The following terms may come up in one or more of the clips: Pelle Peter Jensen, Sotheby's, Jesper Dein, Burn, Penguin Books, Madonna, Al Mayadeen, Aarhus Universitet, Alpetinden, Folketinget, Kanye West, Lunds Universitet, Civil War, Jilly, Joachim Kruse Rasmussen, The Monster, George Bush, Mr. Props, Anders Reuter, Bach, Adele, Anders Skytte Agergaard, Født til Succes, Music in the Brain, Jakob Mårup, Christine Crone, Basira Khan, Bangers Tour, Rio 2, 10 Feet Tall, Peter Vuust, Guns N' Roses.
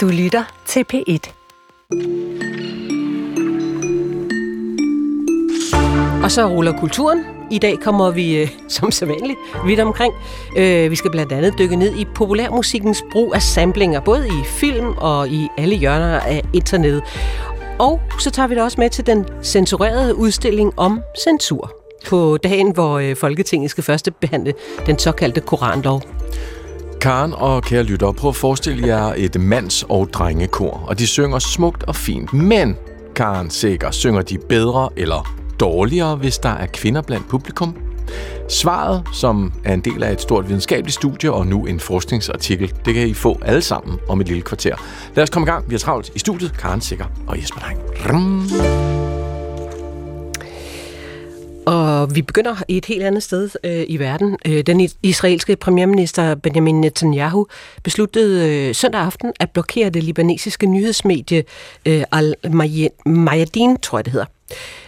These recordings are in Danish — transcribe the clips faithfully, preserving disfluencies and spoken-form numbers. Du lytter til P et. Og så ruller kulturen. I dag kommer vi, som sædvanligt, vidt omkring. Vi skal blandt andet dykke ned i populærmusikkens brug af samplinger, både i film og i alle hjørner af internettet. Og så tager vi det også med til den censurerede udstilling om censur, på dagen, hvor Folketinget skal første behandle den såkaldte koranlov. Karen og kære lyttere, prøv at forestille jer et mands- og drengekor, og de synger smukt og fint. Men, Karen Secher, synger de bedre eller dårligere, hvis der er kvinder blandt publikum? Svaret, som er en del af et stort videnskabeligt studie og nu en forskningsartikel, det kan I få alle sammen om et lille kvarter. Lad os komme i gang. Vi har travlt i studiet. Karen Secher og Jesper Dein. Og vi begynder i et helt andet sted øh, i verden. Den israelske premierminister Benjamin Netanyahu besluttede øh, søndag aften at blokere det libanesiske nyhedsmedie øh, Al Mayadeen, tror jeg det hedder.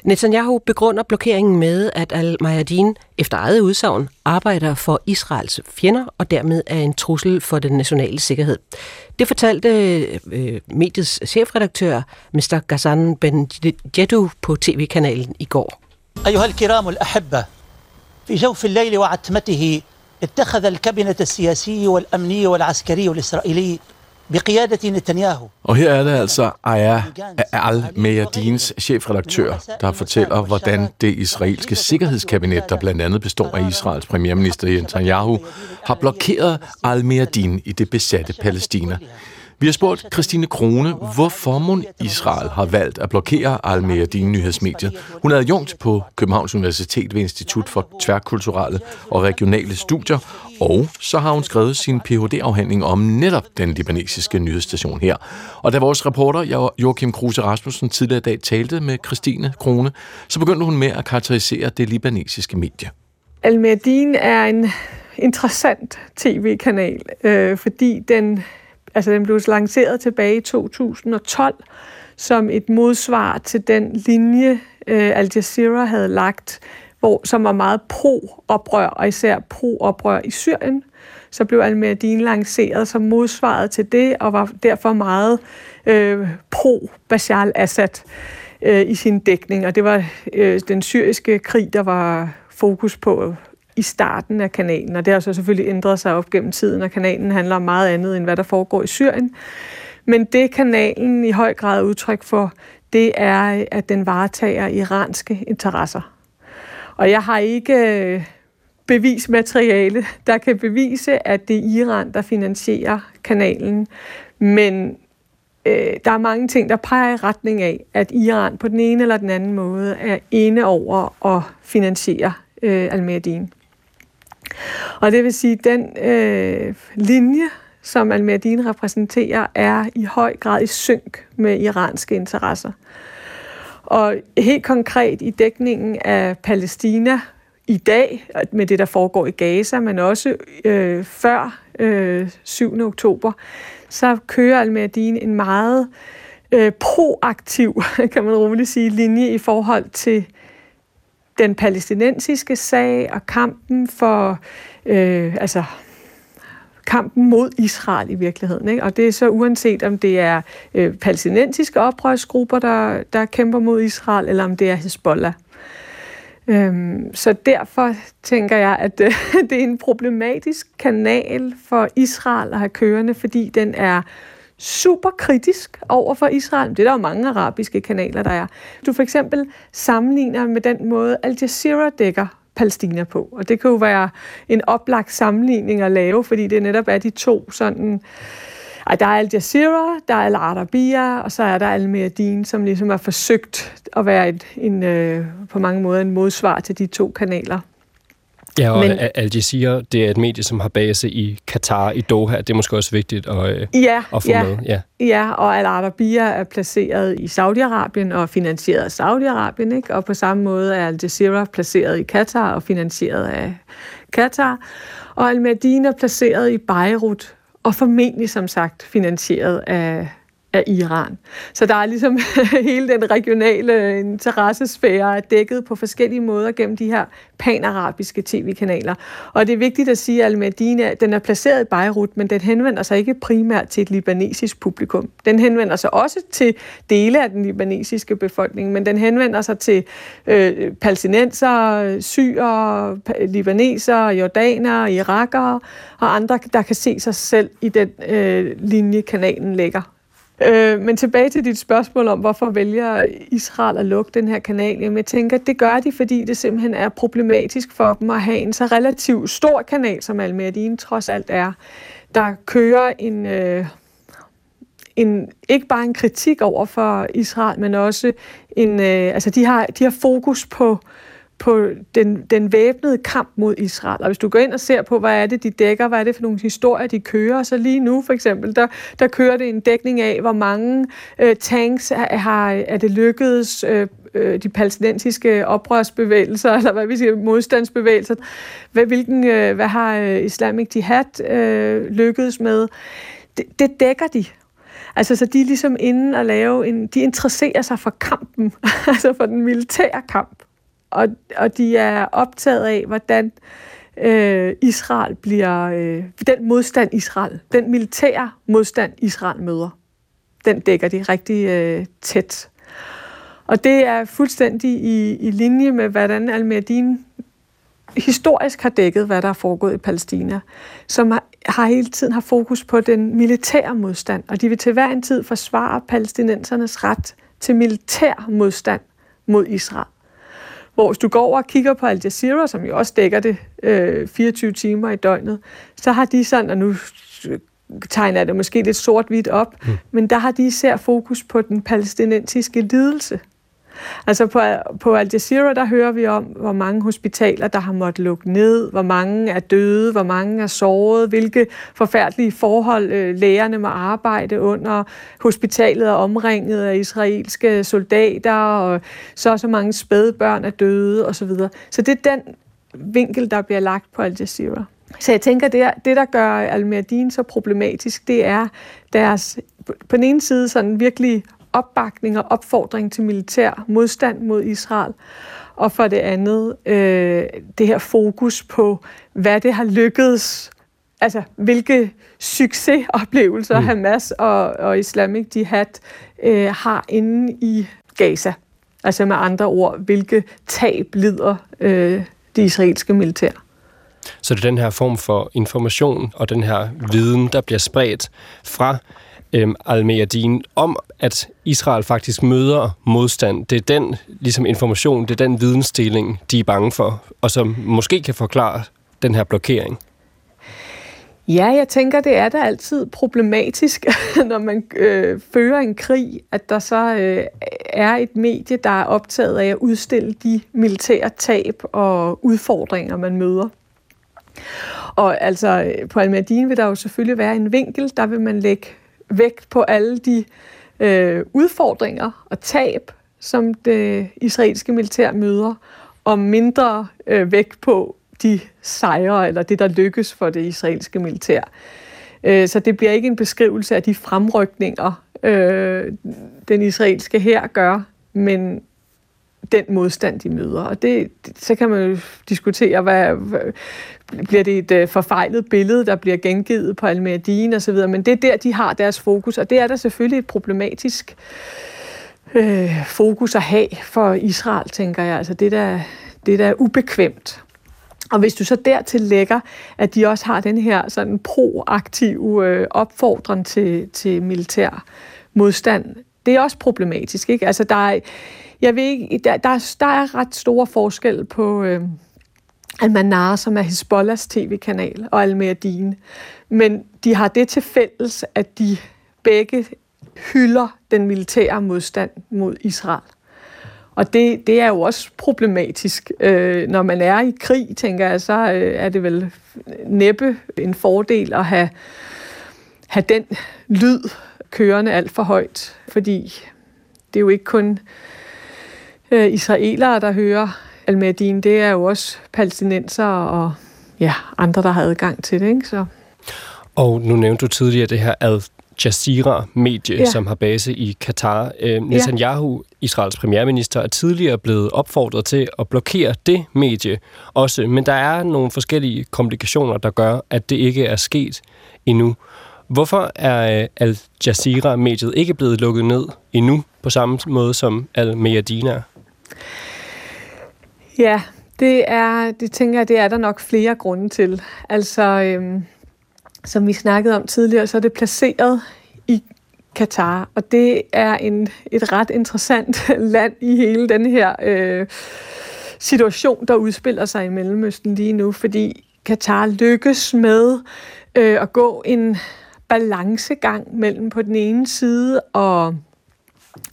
Netanyahu begrunder blokeringen med, at Al Mayadeen efter eget udsagn arbejder for Israels fjender og dermed er en trussel for den nationale sikkerhed. Det fortalte øh, mediets chefredaktør mister Hassan Ben Jeddou på tv-kanalen i går. أيها الكرام الأحبة في جوف الليل وعتمته اتخذ الكابينة السياسي والأمني والعسكري والإسرائيلي بقيادة نتنياهو. Og her er det altså Aya Al Mayadeens chefredaktør, der fortæller, hvordan det israelske sikkerhedskabinet, der blandt andet består af Israels premierminister Netanyahu, har blokeret Al Mayadeen i det besatte Palæstina. Vi har spurgt Christine Crone, hvorfor mon Israel har valgt at blokere Al Mayadeen nyhedsmediet. Hun er adjunkt på Københavns Universitet ved Institut for Tværkulturelle og Regionale Studier, og så har hun skrevet sin P H D-afhandling om netop den libanesiske nyhedsstation her. Og da vores reporter Joachim Kruse Rasmussen tidligere i dag talte med Christine Crone, så begyndte hun med at karakterisere det libanesiske medie. Al Mayadeen er en interessant tv-kanal, øh, fordi den... Altså, den blev lanceret tilbage i to tusind og tolv som et modsvar til den linje, øh, Al Jazeera havde lagt, hvor, som var meget pro-oprør, og især pro-oprør i Syrien. Så blev Al Mayadeen lanceret som modsvaret til det, og var derfor meget øh, pro-Bashar al-Assad øh, i sin dækning. Og det var øh, den syriske krig, der var fokus på i starten af kanalen, og det har så selvfølgelig ændret sig op gennem tiden, og kanalen handler om meget andet, end hvad der foregår i Syrien. Men det kanalen i høj grad er udtryk for, det er, at den varetager iranske interesser. Og jeg har ikke bevismateriale, der kan bevise, at det er Iran, der finansierer kanalen, men der er mange ting, der peger i retning af, at Iran på den ene eller den anden måde er inde over at finansiere Al Mayadeen. Og det vil sige, at den øh, linje, som Al Mayadeen repræsenterer, er i høj grad i synk med iranske interesser. Og helt konkret i dækningen af Palæstina i dag, med det, der foregår i Gaza, men også øh, før øh, syvende oktober, så kører Al Mayadeen en meget øh, proaktiv, kan man roligt sige, linje i forhold til den palæstinensiske sag og kampen for, øh, altså kampen mod Israel i virkeligheden, ikke? Og det er så uanset om det er øh, palæstinensiske oprørsgrupper, der, der kæmper mod Israel, eller om det er Hezbollah. Øhm, så derfor tænker jeg, at øh, det er en problematisk kanal for Israel at have kørende, fordi den er super kritisk over for Israel. Det er der jo mange arabiske kanaler, der er. Du for eksempel sammenligner med den måde, Al Jazeera dækker Palæstina på. Og det kan jo være en oplagt sammenligning at lave, fordi det netop er de to sådan... Ej, der er Al Jazeera, der er Al Arabiya, og så er der Al Mayadeen, som ligesom har forsøgt at være et, en, øh, på mange måder en modsvar til de to kanaler. Ja, og men, Al Jazeera, det er et medie, som har base i Katar, i Doha. Det er måske også vigtigt at, ja, at få ja, med. Ja. ja, og Al Arabiya er placeret i Saudi-Arabien og finansieret af Saudi-Arabien, ikke? Og på samme måde er Al Jazeera placeret i Katar og finansieret af Katar. Og Al Mayadeen er placeret i Beirut og formentlig, som sagt, finansieret af af Iran. Så der er ligesom hele den regionale interessesfære dækket på forskellige måder gennem de her panarabiske tv-kanaler. Og det er vigtigt at sige, at Al Mayadeen, den er placeret i Beirut, men den henvender sig ikke primært til et libanesisk publikum. Den henvender sig også til dele af den libanesiske befolkning, men den henvender sig til øh, palæstinenser, syrer, libaneser, jordaner, irakere og andre, der kan se sig selv i den øh, linje, kanalen lægger. Men tilbage til dit spørgsmål om, hvorfor vælger Israel at lukke den her kanal? Jamen, jeg tænker, at det gør de, fordi det simpelthen er problematisk for dem at have en så relativt stor kanal, som Al Mayadeen trods alt er, der kører en, øh, en, ikke bare en kritik over for Israel, men også en... Øh, altså, de har, de har fokus på... på den, den væbnede kamp mod Israel. Og hvis du går ind og ser på, hvad er det, de dækker, hvad er det for nogle historier, de kører, så lige nu for eksempel, der, der kører det en dækning af, hvor mange øh, tanks er, har, er det lykkedes øh, de palæstinensiske oprørsbevægelser, eller hvad vi siger, modstandsbevægelser, hvad, hvilken, øh, hvad har Islamic Jihad øh, lykkedes med. Det, det dækker de. Altså, så de er ligesom inde og lave en... De interesserer sig for kampen, altså for den militære kamp. Og, og de er optaget af, hvordan øh, Israel bliver... Øh, den modstand Israel, den militære modstand Israel møder, den dækker de rigtig øh, tæt. Og det er fuldstændig i, i linje med, hvordan Al Mayadeen historisk har dækket, hvad der er foregået i Palæstina, som har, har hele tiden har fokus på den militære modstand, og de vil til hver en tid forsvare palæstinensernes ret til militær modstand mod Israel. Hvor hvis du går over og kigger på Al Jazeera, som jo også dækker det øh, fireogtyve timer i døgnet, så har de sådan, og nu tegner det måske lidt sort-hvidt op, mm. men der har de især fokus på den palæstinensiske lidelse. Altså på, på Al Jazeera, der hører vi om, hvor mange hospitaler, der har måttet lukke ned, hvor mange er døde, hvor mange er såret, hvilke forfærdelige forhold øh, lægerne må arbejde under. Hospitalet er omringet af israelske soldater, og så så mange spædbørn er døde, osv. Så, så det er den vinkel, der bliver lagt på Al Jazeera. Så jeg tænker, det, det der gør Al Mayadeen så problematisk, det er deres, på den ene side, sådan virkelig... opbakning og opfordring til militær modstand mod Israel, og for det andet øh, det her fokus på, hvad det har lykkedes, altså hvilke succesoplevelser mm. Hamas og, og Islamic Jihad øh, har inde i Gaza. Altså med andre ord, hvilke tab lider øh, det israelske militær. Så det er den her form for information og den her viden, der bliver spredt fra Al Mayadeen om, at Israel faktisk møder modstand. Det er den ligesom information, det er den vidensdeling, de er bange for, og som måske kan forklare den her blokering. Ja, jeg tænker, det er da altid problematisk, når man øh, fører en krig, at der så øh, er et medie, der er optaget af at udstille de militære tab og udfordringer, man møder. Og altså, på Al Mayadeen vil der jo selvfølgelig være en vinkel, der vil man lægge vægt på alle de øh, udfordringer og tab, som det israelske militær møder, og mindre øh, vægt på de sejre, eller det, der lykkes for det israelske militær. Øh, så det bliver ikke en beskrivelse af de fremrykninger, øh, den israelske hær gør, men den modstand, de møder. Og det, så kan man jo diskutere, hvad, hvad bliver det et forfejlet billede, der bliver gengivet på Al Mayadeen og så videre, men det er der, de har deres fokus, og det er der selvfølgelig et problematisk øh, fokus at have for Israel, tænker jeg. Altså det, der, det der er ubekvemt. Og hvis du så dertil lægger, at de også har den her sådan proaktive øh, opfordring til, til militær modstand, det er også problematisk, ikke? Altså der er Jeg ved ikke, der, der, der er ret store forskel på øh, Al-Manar, som er Hizbollahs tv-kanal, og Al Mayadeen. Men de har det til fælles, at de begge hylder den militære modstand mod Israel. Og det, det er jo også problematisk. Øh, når man er i krig, tænker jeg, så øh, er det vel næppe en fordel at have, have den lyd kørende alt for højt. Fordi det er jo ikke kun... israelere, der hører Al Mayadeen, det er jo også palæstinenser og ja, andre, der har adgang til det. Ikke? Så. Og nu nævnte du tidligere det her Jazeera-medie, ja. som har base i Katar. Øh, Netanyahu, ja. Israels premierminister, er tidligere blevet opfordret til at blokere det medie også, men der er nogle forskellige komplikationer, der gør, at det ikke er sket endnu. Hvorfor er Al Jazeera-mediet ikke blevet lukket ned endnu, på samme måde som Al Mayadeen er? Ja, det er, det tænker jeg, det er der nok flere grunde til. Altså, øhm, som vi snakkede om tidligere, så er det placeret i Katar, og det er en, et ret interessant land i hele den her øh, situation, der udspiller sig i Mellemøsten lige nu, fordi Katar lykkes med øh, at gå en balancegang mellem på den ene side og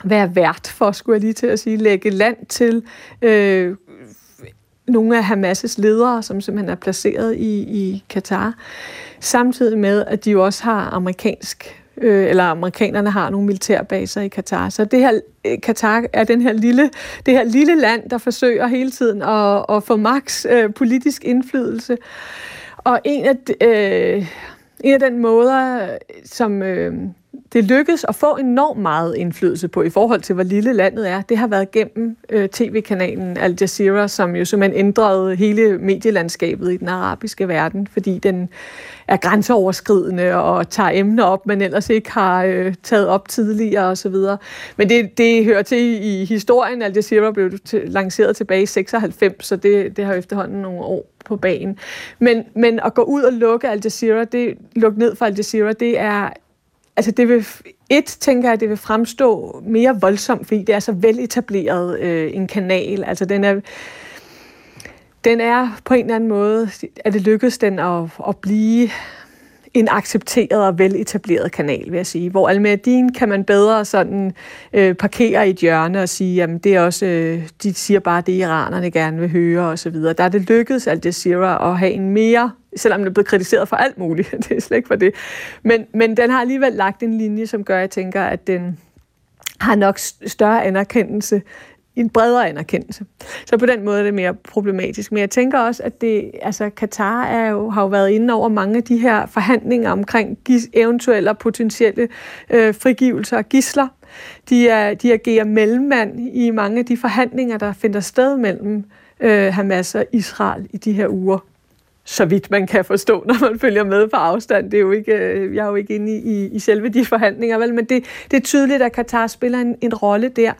være vært for, skulle jeg lige til at sige, lægge land til øh, nogle af Hamas' ledere, som simpelthen er placeret i, i Katar, samtidig med, at de jo også har amerikansk, øh, eller amerikanerne har nogle militærbaser i Katar. Så det her, Katar er den her lille, det her lille land, der forsøger hele tiden at, at få maks øh, politisk indflydelse. Og en af, øh, en af den måder, som... Øh, Det lykkedes at få enormt meget indflydelse på i forhold til, hvor lille landet er. Det har været gennem øh, tv-kanalen Al Jazeera, som jo simpelthen ændrede hele medielandskabet i den arabiske verden, fordi den er grænseoverskridende og tager emner op, man ellers ikke har øh, taget op tidligere osv. Men det, det hører til i historien. Al Jazeera blev t- lanceret tilbage i seksoghalvfems, så det, det har efterhånden nogle år på banen. Men, men at gå ud og lukke Al Jazeera, det, lukke ned for Al Jazeera, det er... Altså det vil, et, tænker jeg, det vil fremstå mere voldsomt, fordi det er så veletableret øh, en kanal. Altså den er, den er på en eller anden måde, at det lykkedes den at, at blive en accepteret og veletableret kanal, vil jeg sige. Hvor Al Mayadeen kan man bedre sådan øh, parkere i et hjørne og sige, jamen det er også, øh, de siger bare det, iranerne gerne vil høre og så videre. Der er det lykkedes Al Jazeera at have en mere, selvom den er blevet kritiseret for alt muligt, det er slet ikke for det. Men, men den har alligevel lagt en linje, som gør, at jeg tænker, at den har nok større anerkendelse, en bredere anerkendelse. Så på den måde er det mere problematisk. Men jeg tænker også, at det, altså Katar er jo, har jo været inde over mange af de her forhandlinger omkring gis, eventuelle og potentielle øh, frigivelser og gidsler. De, er, de agerer mellemmand i mange af de forhandlinger, der finder sted mellem øh, Hamas og Israel i de her uger. Så vidt man kan forstå, når man følger med på afstand. Det er jo ikke, jeg er jo ikke inde i, i selve de forhandlinger, vel? Men det, det er tydeligt, at Katar spiller en, en rolle der.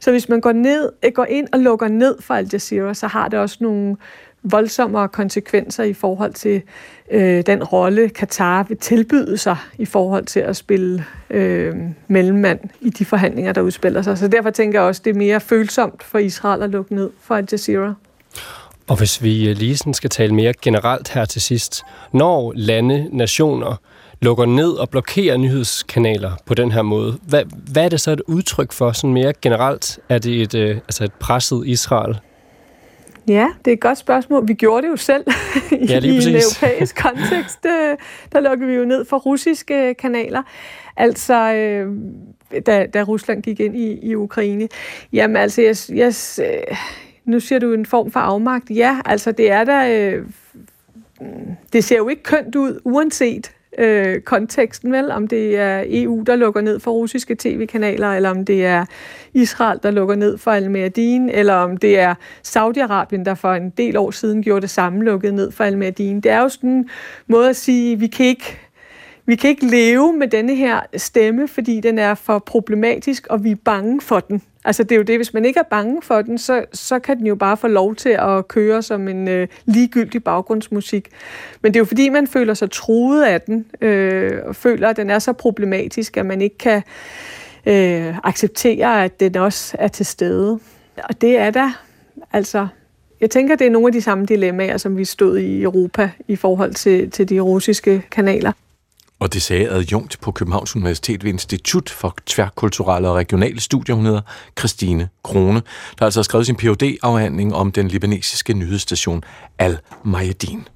Så hvis man går, ned, går ind og lukker ned for Al Jazeera, så har det også nogle voldsommere konsekvenser i forhold til øh, den rolle, Katar vil tilbyde sig i forhold til at spille øh, mellemmand i de forhandlinger, der udspiller sig. Så derfor tænker jeg også, det er mere følsomt for Israel at lukke ned for Al Jazeera. Og hvis vi lige sådan skal tale mere generelt her til sidst, når lande, nationer lukker ned og blokerer nyhedskanaler på den her måde, hvad, hvad er det så et udtryk for sådan mere generelt? Er det et, øh, altså et presset Israel? Ja, det er et godt spørgsmål. Vi gjorde det jo selv ja, i en europæisk kontekst. Der lukkede vi jo ned for russiske kanaler. Altså... Øh Da, da Rusland gik ind i, i Ukraine. Jamen altså, jeg, jeg, nu siger du en form for afmagt. Ja, altså det er der... Øh, det ser jo ikke kønt ud, uanset øh, konteksten, vel? Om det er E U, der lukker ned for russiske tv-kanaler, eller om det er Israel, der lukker ned for Al Mayadeen, eller om det er Saudi-Arabien, der for en del år siden gjorde det samme, lukket ned for Al Mayadeen. Det er jo sådan en måde at sige, vi kan ikke... Vi kan ikke leve med denne her stemme, fordi den er for problematisk, og vi er bange for den. Altså det er jo det, hvis man ikke er bange for den, så, så kan den jo bare få lov til at køre som en øh, ligegyldig baggrundsmusik. Men det er jo fordi, man føler sig truet af den, øh, og føler, at den er så problematisk, at man ikke kan øh, acceptere, at den også er til stede. Og det er der altså... Jeg tænker, det er nogle af de samme dilemmaer, som vi stod i Europa i forhold til, til de russiske kanaler. Og det sagde adjunkt på Københavns Universitet ved Institut for Tværkulturelle og Regionale Studier, hun hedder Christine Crone, der altså har skrevet sin P H D-afhandling om den libanesiske nyhedsstation Al Mayadeen.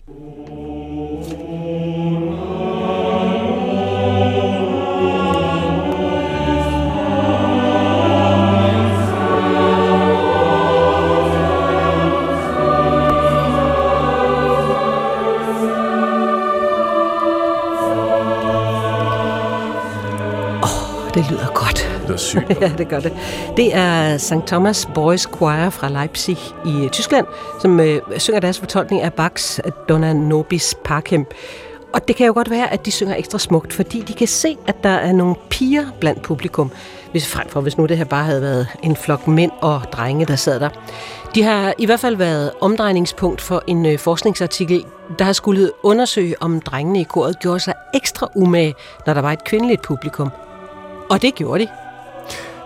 det lyder godt. Det lyder sygt. Ja, det gør det. Det er Saint Thomas Boys Choir fra Leipzig i Tyskland, som øh, synger deres fortolkning af Bachs Dona Nobis Pacem. Og det kan jo godt være, at de synger ekstra smukt, fordi de kan se, at der er nogle piger blandt publikum. Hvis frem for, hvis nu det her bare havde været en flok mænd og drenge, der sad der. De har i hvert fald været omdrejningspunkt for en forskningsartikel, der har skulle undersøge, om drengene i koret gjorde sig ekstra umage, når der var et kvindeligt publikum. Og det gjorde de.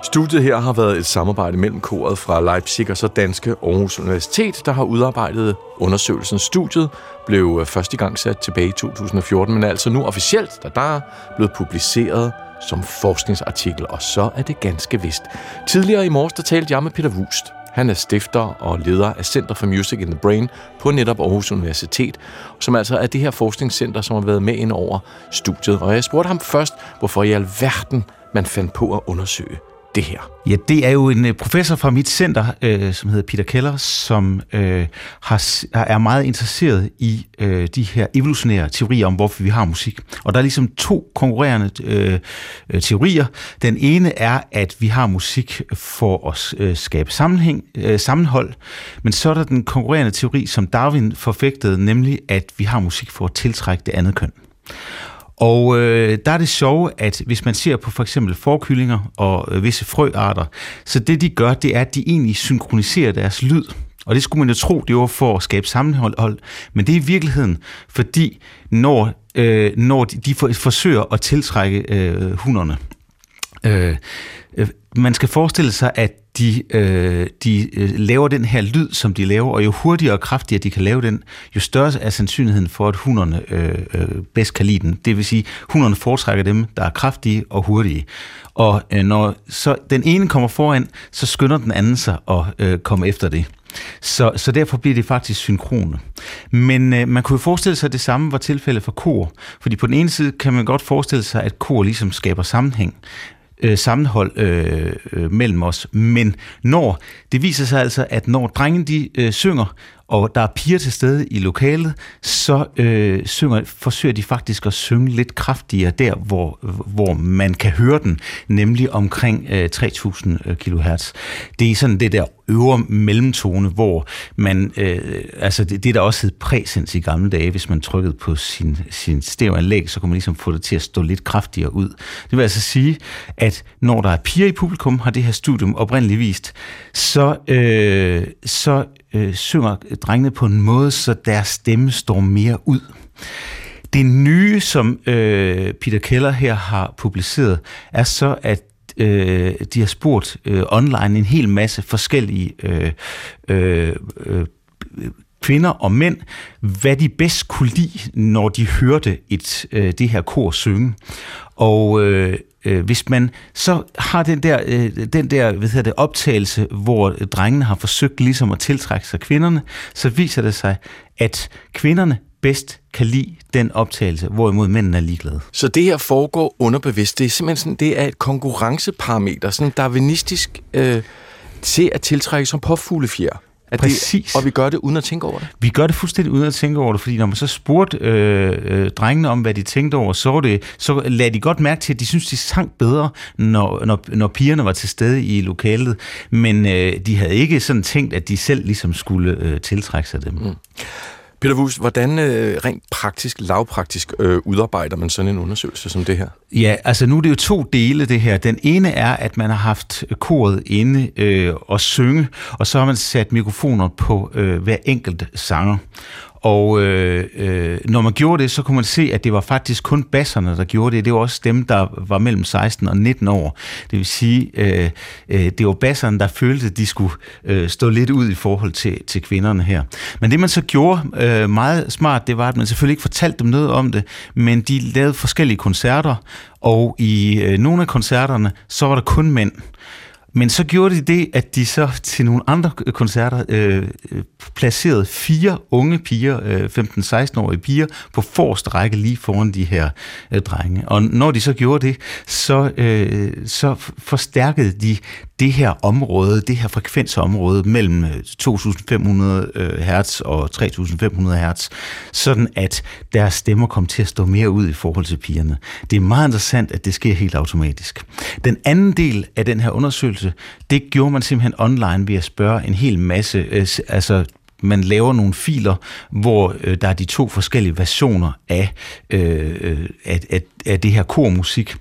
Studiet her har været et samarbejde mellem koret fra Leipzig og så danske Aarhus Universitet, der har udarbejdet undersøgelsen. Studiet blev første gang sat tilbage i to tusind og fjorten, men er altså nu officielt, da der er blevet publiceret som forskningsartikel, og så er det ganske vist. Tidligere i morges, der talte jeg med Peter Vuust. Han er stifter og leder af Center for Music in the Brain på netop Aarhus Universitet, som altså er det her forskningscenter, som har været med ind over studiet. Og jeg spurgte ham først, hvorfor i alverden man fandt på at undersøge det her. Ja, det er jo en professor fra mit center, øh, som hedder Peter Keller, som øh, har, er meget interesseret i øh, de her evolutionære teorier om, hvorfor vi har musik. Og der er ligesom to konkurrerende øh, teorier. Den ene er, at vi har musik for at øh, skabe sammenhæng, øh, sammenhold, men så er der den konkurrerende teori, som Darwin forfægtede, nemlig at vi har musik for at tiltrække det andet køn. Og øh, der er det sjove, at hvis man ser på for eksempel forkyllinger og øh, visse frøarter, så det de gør, det er, at de egentlig synkroniserer deres lyd. Og det skulle man jo tro, det var for at skabe sammenhold, men det er i virkeligheden, fordi når, øh, når de, de for, forsøger at tiltrække øh, hunderne. Øh, øh, man skal forestille sig, at de, øh, de laver den her lyd, som de laver, og jo hurtigere og kraftigere de kan lave den, jo større er sandsynligheden for, at hunderne øh, øh, bedst kan lide den. Det vil sige, at hunderne foretrækker dem, der er kraftige og hurtige. Og øh, når så den ene kommer foran, så skynder den anden sig at øh, komme efter det. Så, så derfor bliver det faktisk synkrone. Men øh, man kunne jo forestille sig, at det samme var tilfældet for kor. Fordi på den ene side kan man godt forestille sig, at kor ligesom skaber sammenhæng. Øh, sammenhold øh, øh, mellem os, men når, det viser sig altså, at når drengene de øh, synger, og der er piger til stede i lokalet, så øh, synger, forsøger de faktisk at synge lidt kraftigere der, hvor, hvor man kan høre den, nemlig omkring øh, tre tusind kilohertz. Det er sådan det der øvre mellemtone, hvor man, øh, altså det, det der også hed præsens i gamle dage, hvis man trykkede på sin, sin stereoanlæg, så kunne man ligesom få det til at stå lidt kraftigere ud. Det vil altså sige, at når der er piger i publikum, har det her studium oprindeligt vist, så, øh, så øh, synger drengene på en måde, så deres stemme står mere ud. Det nye, som øh, Peter Keller her har publiceret, er så, at øh, de har spurgt øh, online en hel masse forskellige øh, øh, øh, kvinder og mænd, hvad de bedst kunne lide, når de hørte et, øh, det her kor synge. Og øh, hvis man så har den der, den der hvad hedder det, optagelse, hvor drengene har forsøgt ligesom at tiltrække sig kvinderne, så viser det sig, at kvinderne bedst kan lide den optagelse, hvorimod mændene er ligeglade. Så det her foregår underbevidst. Det er simpelthen sådan, det er et konkurrenceparameter, sådan darwinistisk øh, til at tiltrække som påfuglefjer. Præcis. Det, og vi gør det uden at tænke over det? Vi gør det fuldstændig uden at tænke over det, fordi når man så spurgte øh, øh, drengene om, hvad de tænkte over, så, det, så lagde de godt mærke til, at de syntes, de sang bedre, når, når, når pigerne var til stede i lokalet. Men øh, de havde ikke sådan tænkt, at de selv ligesom skulle øh, tiltrække sig dem. Mm. Peter Vuust, hvordan øh, rent praktisk, lavpraktisk øh, udarbejder man sådan en undersøgelse som det her? Ja, altså nu er det jo to dele det her. Den ene er, at man har haft koret inde øh, og synge, og så har man sat mikrofoner på øh, hver enkelt sanger. Og øh, øh, når man gjorde det, så kunne man se, at det var faktisk kun basserne, der gjorde det. Det var også dem, der var mellem seksten og nitten år. Det vil sige, øh, øh, det var basserne, der følte, at de skulle øh, stå lidt ud i forhold til, til kvinderne her. Men det, man så gjorde øh, meget smart, det var, at man selvfølgelig ikke fortalte dem noget om det, men de lavede forskellige koncerter, og i øh, nogle af koncerterne, så var der kun mænd. Men så gjorde de det, at de så til nogle andre koncerter øh, placerede fire unge piger, øh, femten-seksten-årige piger, på forreste række lige foran de her øh, drenge. Og når de så gjorde det, så, øh, så forstærkede de det her område, det her frekvensområde mellem to tusind fem hundrede hertz og tre tusind fem hundrede hertz, sådan at deres stemmer kom til at stå mere ud i forhold til pigerne. Det er meget interessant, at det sker helt automatisk. Den anden del af den her undersøgelse, det gjorde man simpelthen online ved at spørge en hel masse, altså man laver nogle filer, hvor øh, der er de to forskellige versioner af, øh, af, af, af det her kormusik,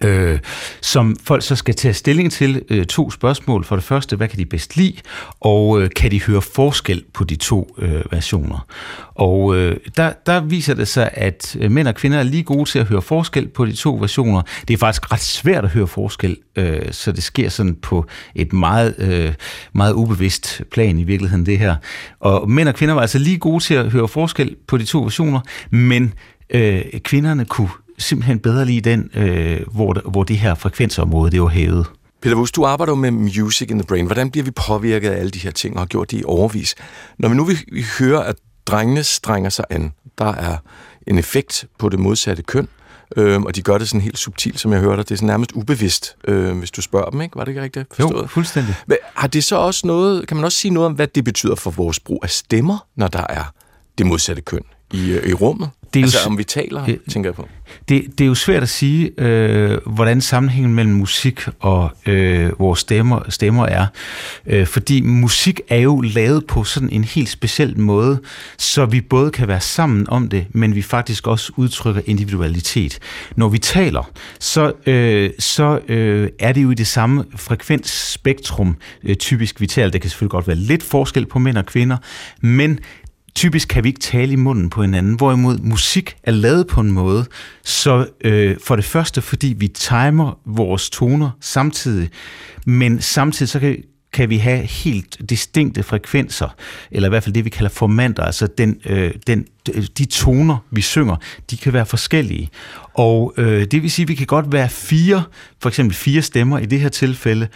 øh, som folk så skal tage stilling til. Øh, to spørgsmål. For det første, hvad kan de bedst lide? Og øh, kan de høre forskel på de to øh, versioner? Og øh, der, der viser det sig, at mænd og kvinder er lige gode til at høre forskel på de to versioner. Det er faktisk ret svært at høre forskel, øh, så det sker sådan på et meget, øh, meget ubevidst plan i virkeligheden, det her. Og mænd og kvinder var altså lige gode til at høre forskel på de to versioner, men øh, kvinderne kunne simpelthen bedre lide den, øh, hvor, hvor det her frekvensområde det var hævet. Peter Vuust, du arbejder med Music in the Brain. Hvordan bliver vi påvirket af alle de her ting og har gjort det i overvis? Når vi nu vi, vi hører, at drengene strenger sig an. Der er en effekt på det modsatte køn, øh, og de gør det sådan helt subtilt, som jeg hørte. Det er sådan nærmest ubevidst, øh, hvis du spørger dem, ikke? Var det ikke rigtigt forstået? Jo, fuldstændig. Men har det så også noget, kan man også sige noget om, hvad det betyder for vores brug af stemmer, når der er det modsatte køn i, øh, i rummet? Det er altså jo, om vi taler, det, tænker jeg på. Det, det er jo svært at sige, øh, hvordan sammenhængen mellem musik og øh, vores stemmer, stemmer er. Øh, fordi musik er jo lavet på sådan en helt speciel måde, så vi både kan være sammen om det, men vi faktisk også udtrykker individualitet. Når vi taler, så, øh, så øh, er det jo i det samme frekvensspektrum, øh, typisk vi taler. Der kan selvfølgelig godt være lidt forskel på mænd og kvinder, men typisk kan vi ikke tale i munden på hinanden, hvorimod musik er lavet på en måde, så øh, for det første, fordi vi timer vores toner samtidig, men samtidig så kan, kan vi have helt distinkte frekvenser, eller i hvert fald det, vi kalder formanter, altså den, øh, den, de toner, vi synger, de kan være forskellige. Og øh, det vil sige, at vi kan godt være fire, for eksempel fire stemmer i det her tilfælde,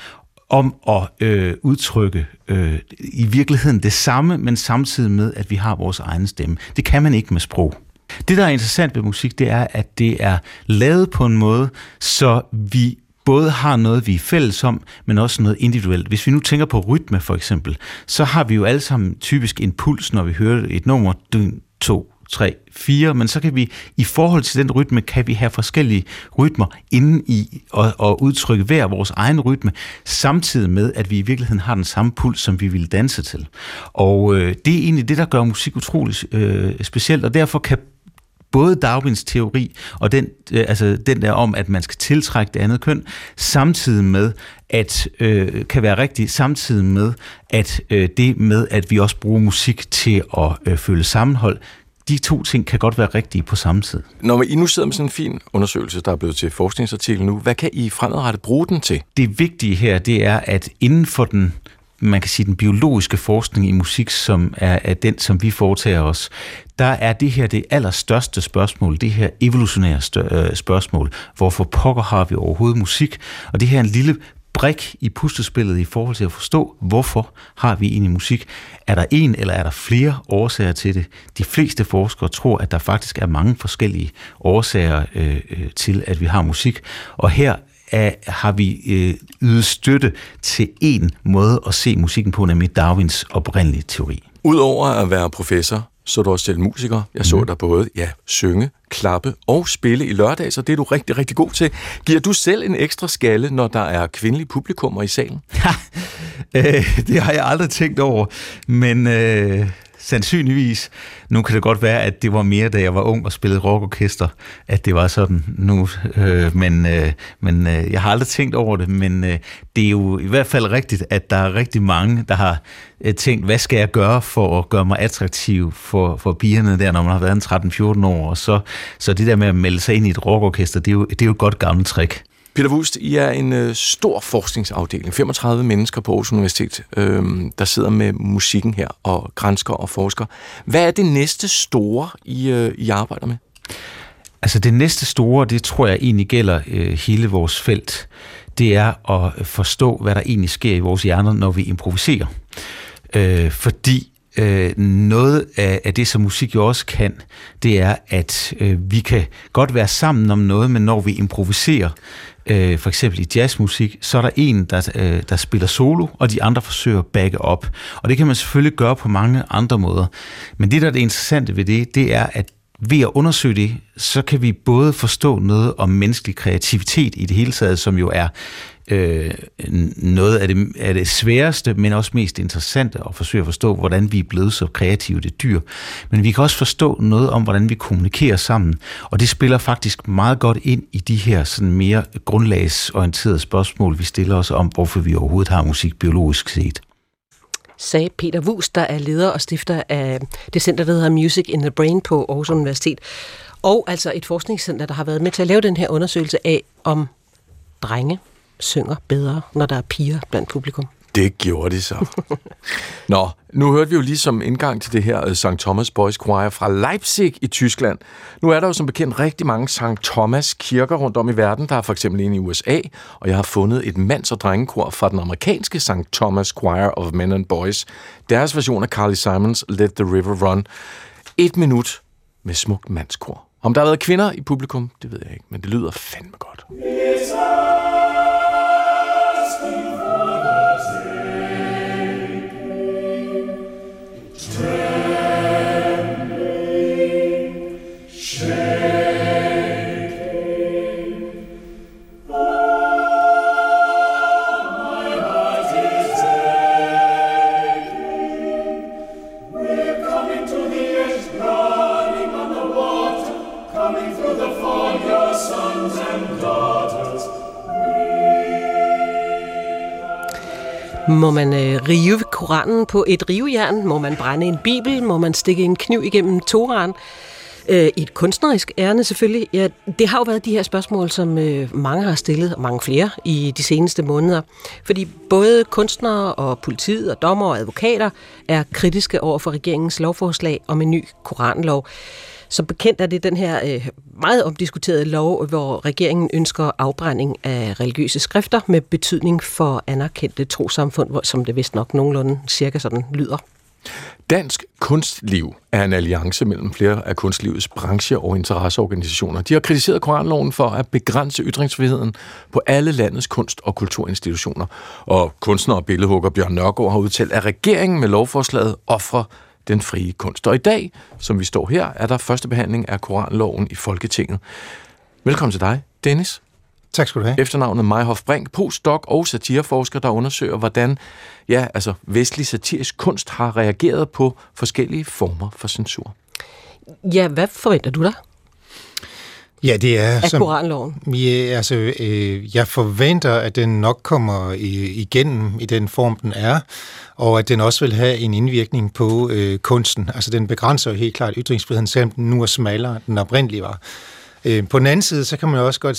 om at øh, udtrykke øh, i virkeligheden det samme, men samtidig med, at vi har vores egen stemme. Det kan man ikke med sprog. Det, der er interessant ved musik, det er, at det er lavet på en måde, så vi både har noget, vi er fælles om, men også noget individuelt. Hvis vi nu tænker på rytme, for eksempel, så har vi jo alle sammen typisk en puls, når vi hører et nummer, dyn, to, tre, fire, men så kan vi i forhold til den rytme, kan vi have forskellige rytmer inden i og, og udtrykke hver vores egen rytme, samtidig med, at vi i virkeligheden har den samme puls, som vi ville danse til. Og øh, det er egentlig det, der gør musik utroligt øh, specielt, og derfor kan både Darwins teori og den, øh, altså den der om, at man skal tiltrække det andet køn, samtidig med, at øh, kan være rigtigt, samtidig med, at øh, det med, at vi også bruger musik til at øh, føle sammenhold. De to ting kan godt være rigtige på samme tid. Når I nu sidder med sådan en fin undersøgelse, der er blevet til forskningsartikel nu, hvad kan I fremadrettet bruge den til? Det vigtige her, det er, at inden for den, man kan sige, den biologiske forskning i musik, som er, er den, som vi foretager os, der er det her det allerstørste spørgsmål, det her evolutionære stør- spørgsmål. Hvorfor pokker har vi overhovedet musik? Og det her er en lille brik i puslespillet i forhold til at forstå, hvorfor har vi egentlig musik? Er der en eller er der flere årsager til det? De fleste forskere tror, at der faktisk er mange forskellige årsager øh, til, at vi har musik. Og her er, har vi øh, ydet støtte til en måde at se musikken på, nemlig Darwins oprindelige teori. Udover at være professor, så er du også selv musiker. Jeg så dig både ja, synge, klappe og spille i lørdag, så det er du rigtig, rigtig god til. Giver du selv en ekstra skalle, når der er kvindelige publikummer i salen? øh, det har jeg aldrig tænkt over, men øh, sandsynligvis. Nu kan det godt være, at det var mere, da jeg var ung og spillede rockorkester, at det var sådan nu. Øh, men øh, men øh, jeg har aldrig tænkt over det, men øh, det er jo i hvert fald rigtigt, at der er rigtig mange, der har tænkt, hvad skal jeg gøre for at gøre mig attraktiv for, for pigerne der, når man har været tretten fjorten år, og så, så det der med at melde sig ind i et rockorkester, det er jo, det er jo et godt gammelt trick. Peter Vuust, I er en øh, stor forskningsafdeling, femogtredive mennesker på Aarhus Universitet, øh, der sidder med musikken her, og gransker og forsker. Hvad er det næste store, I, øh, I arbejder med? Altså det næste store, det tror jeg egentlig gælder øh, hele vores felt, det er at forstå, hvad der egentlig sker i vores hjerner, når vi improviserer. Øh, fordi øh, noget af, af det, som musik jo også kan, det er, at øh, vi kan godt være sammen om noget, men når vi improviserer, øh, for eksempel i jazzmusik, så er der en, der, øh, der spiller solo, og de andre forsøger at backe op. Og det kan man selvfølgelig gøre på mange andre måder. Men det, der er det interessante ved det, det er, at ved at undersøge det, så kan vi både forstå noget om menneskelig kreativitet i det hele taget, som jo er øh, noget af det, af det sværeste, men også mest interessante at forsøge at forstå, hvordan vi er blevet så kreative det dyr. Men vi kan også forstå noget om, hvordan vi kommunikerer sammen, og det spiller faktisk meget godt ind i de her sådan mere grundlagsorienterede spørgsmål, vi stiller os om, hvorfor vi overhovedet har musik biologisk set. Sagde Peter Vuust, der er leder og stifter af det center, der hedder Music in the Brain på Aarhus Universitet. Og altså et forskningscenter, der har været med til at lave den her undersøgelse af, om drenge synger bedre, når der er piger blandt publikum. Det gjorde de så. Nå, nu hørte vi jo lige som indgang til det her Sankt Thomas Boys Choir fra Leipzig i Tyskland. Nu er der jo som bekendt rigtig mange Sankt Thomas kirker rundt om i verden. Der er for eksempel en i U S A, og jeg har fundet et mands- og drengekor fra den amerikanske Sankt Thomas Choir of Men and Boys. Deres version af Carly Simons Let the River Run. Et minut med smukt mandskor. Om der har været kvinder i publikum, det ved jeg ikke, men det lyder fandme godt. Må man øh, rive Koranen på et rivejern? Må man brænde en bibel? Må man stikke en kniv igennem Toraen? Øh, I et kunstnerisk ærne selvfølgelig. Ja, det har jo været de her spørgsmål, som øh, mange har stillet, og mange flere, i de seneste måneder. Fordi både kunstnere og politiet og dommer og advokater er kritiske over for regeringens lovforslag om en ny koranlov. Som bekendt er det den her øh, meget omdiskuterede lov, hvor regeringen ønsker afbrænding af religiøse skrifter med betydning for anerkendte trosamfund, hvor, som det vist nok nogenlunde cirka sådan lyder. Dansk Kunstliv er en alliance mellem flere af kunstlivets branche- og interesseorganisationer. De har kritiseret koranloven for at begrænse ytringsfriheden på alle landets kunst- og kulturinstitutioner. Og kunstner og billedhugger Bjørn Nørgaard har udtalt, at regeringen med lovforslaget ofrer den frie kunst. Og i dag, som vi står her, er der første behandling af koranloven i Folketinget. Velkommen til dig, Dennis. Tak skal du have. Efternavnet Meyhoff Brink, postdoc og satireforsker, der undersøger, hvordan ja, altså, vestlig satirisk kunst har reageret på forskellige former for censur. Ja, hvad forventer du dig? Ja, det er... Af som, koranloven? Ja, altså, øh, jeg forventer, at den nok kommer igennem i den form, den er, og at den også vil have en indvirkning på øh, kunsten. Altså, den begrænser jo helt klart ytringsfriheden, selvom den nu er smallere, den oprindelige var. Øh, på den anden side, så kan man også godt,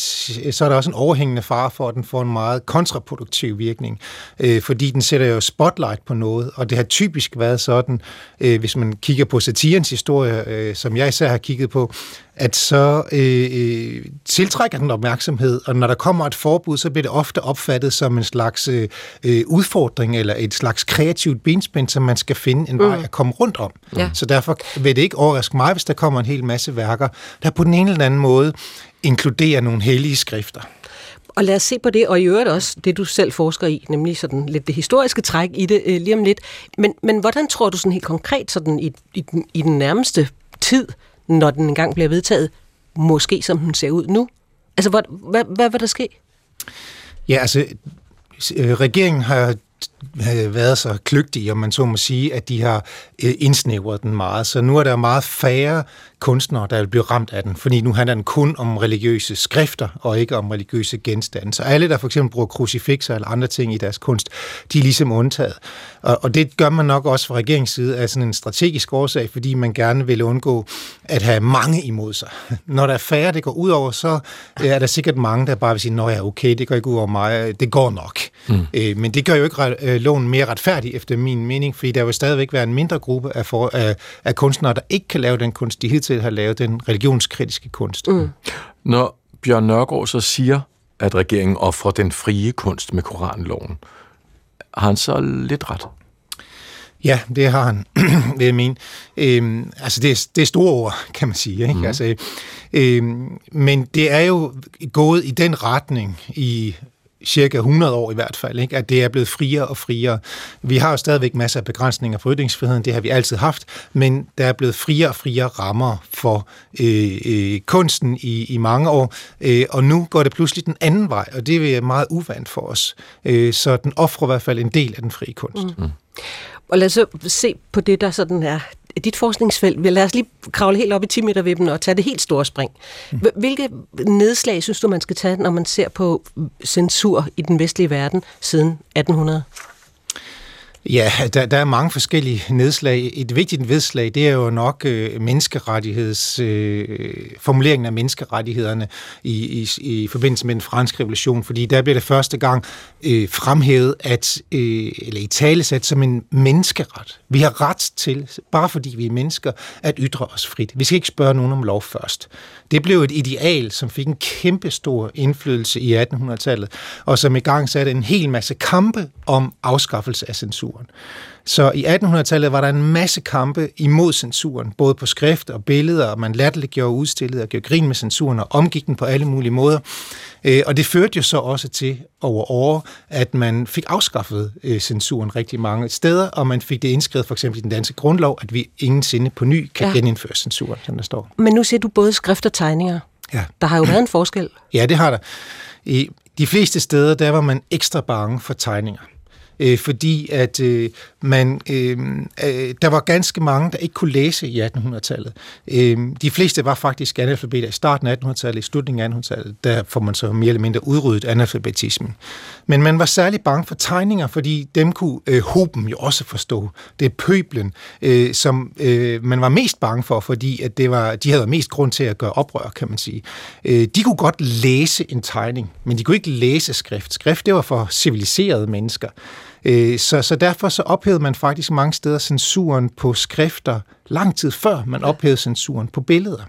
så er der også en overhængende fare for, at den får en meget kontraproduktiv virkning, øh, fordi den sætter jo spotlight på noget, og det har typisk været sådan, øh, hvis man kigger på satirens historie, øh, som jeg især har kigget på, at så øh, tiltrækker den opmærksomhed, og når der kommer et forbud, så bliver det ofte opfattet som en slags øh, udfordring, eller et slags kreativt benspænd, som man skal finde en vej at komme rundt om. Ja. Så derfor vil det ikke overraske mig, hvis der kommer en hel masse værker, der på den ene eller anden måde inkluderer nogle hellige skrifter. Og lad os se på det, og i øvrigt også det, du selv forsker i, nemlig sådan lidt det historiske træk i det øh, lige om lidt. Men, men hvordan tror du sådan helt konkret sådan i, i, den, i den nærmeste tid, når den engang bliver vedtaget, måske som den ser ud nu? Altså, hvad, hvad, hvad vil der ske? Ja, altså, regeringen har været så kløgtige, om man så må sige, at de har indsnævret den meget. Så nu er der meget færre kunstnere, der vil blive ramt af den, fordi nu handler den kun om religiøse skrifter, og ikke om religiøse genstande. Så alle, der for eksempel bruger krucifixer eller andre ting i deres kunst, de er ligesom undtaget. Og det gør man nok også fra regeringens side af sådan en strategisk årsag, fordi man gerne vil undgå at have mange imod sig. Når der er færre, det går ud over, så er der sikkert mange, der bare vil sige, nå ja, okay, det går ikke ud over mig, det går nok. Mm. Men det gør jo ikke loven mere retfærdig, efter min mening, fordi der vil stadigvæk være en mindre gruppe af, for, af, af kunstnere, der ikke kan lave den kunst, de hidtil har lavet, den religionskritiske kunst. Mm. Når Bjørn Nørgaard så siger, at regeringen ofrer den frie kunst med koranloven, har han så lidt ret? Ja, det har han, vil jeg mene. Øhm, altså, det er, det er store ord, kan man sige. Ikke? Mm. Altså, øhm, men det er jo gået i den retning i cirka hundrede år i hvert fald, ikke? At det er blevet friere og friere. Vi har jo stadigvæk masser af begrænsninger på ytringsfriheden, det har vi altid haft, men der er blevet friere og friere rammer for øh, øh, kunsten i, i mange år, øh, og nu går det pludselig den anden vej, og det er meget uvant for os. Øh, så den offrer i hvert fald en del af den frie kunst. Mm. Og lad os så se på det, der sådan er dit forskningsfelt. Lad os lige kravle helt op i ti meter vippen og tage det helt store spring. Hvilke nedslag synes du, man skal tage, når man ser på censur i den vestlige verden siden atten hundrede? Ja, der, der er mange forskellige nedslag. Et vigtigt nedslag, det er jo nok øh, menneskerettigheds, øh, formuleringen af menneskerettighederne i, i, i forbindelse med den franske revolution, fordi der bliver det første gang øh, fremhævet, at, øh, eller i talesat som en menneskeret. Vi har ret til, bare fordi vi er mennesker, at ytre os frit. Vi skal ikke spørge nogen om lov først. Det blev et ideal, som fik en kæmpe stor indflydelse i attenhundredetallet, og som i gang satte en hel masse kampe om afskaffelse af censur. Så i attenhundredetallet var der en masse kampe imod censuren, både på skrift og billeder, og man latterliggjorde, udstillede og gjorde grin med censuren og omgik den på alle mulige måder. Og det førte jo så også til over år, at man fik afskaffet censuren rigtig mange steder, og man fik det indskrevet for eksempel i den danske grundlov, at vi ingensinde på ny kan ja. genindføre censuren, som der står. Men nu ser du både skrift og tegninger. Ja. Der har jo været en forskel. Ja, det har der. I de fleste steder, der var man ekstra bange for tegninger. Øh, fordi at øh, man, øh, øh, der var ganske mange, der ikke kunne læse i attenhundredetallet. Øh, de fleste var faktisk analfabeter i starten af attenhundredetallet, i slutningen af attenhundredetallet, der får man så mere eller mindre udryddet analfabetismen. Men man var særlig bange for tegninger, fordi dem kunne øh, hoben jo også forstå. Det er pøblen, øh, som øh, man var mest bange for, fordi at det var, de havde mest grund til at gøre oprør, kan man sige. Øh, de kunne godt læse en tegning, men de kunne ikke læse skrift. Skrift, det var for civiliserede mennesker. Så, så derfor så ophævede man faktisk mange steder censuren på skrifter lang tid før man ophævede censuren på billeder.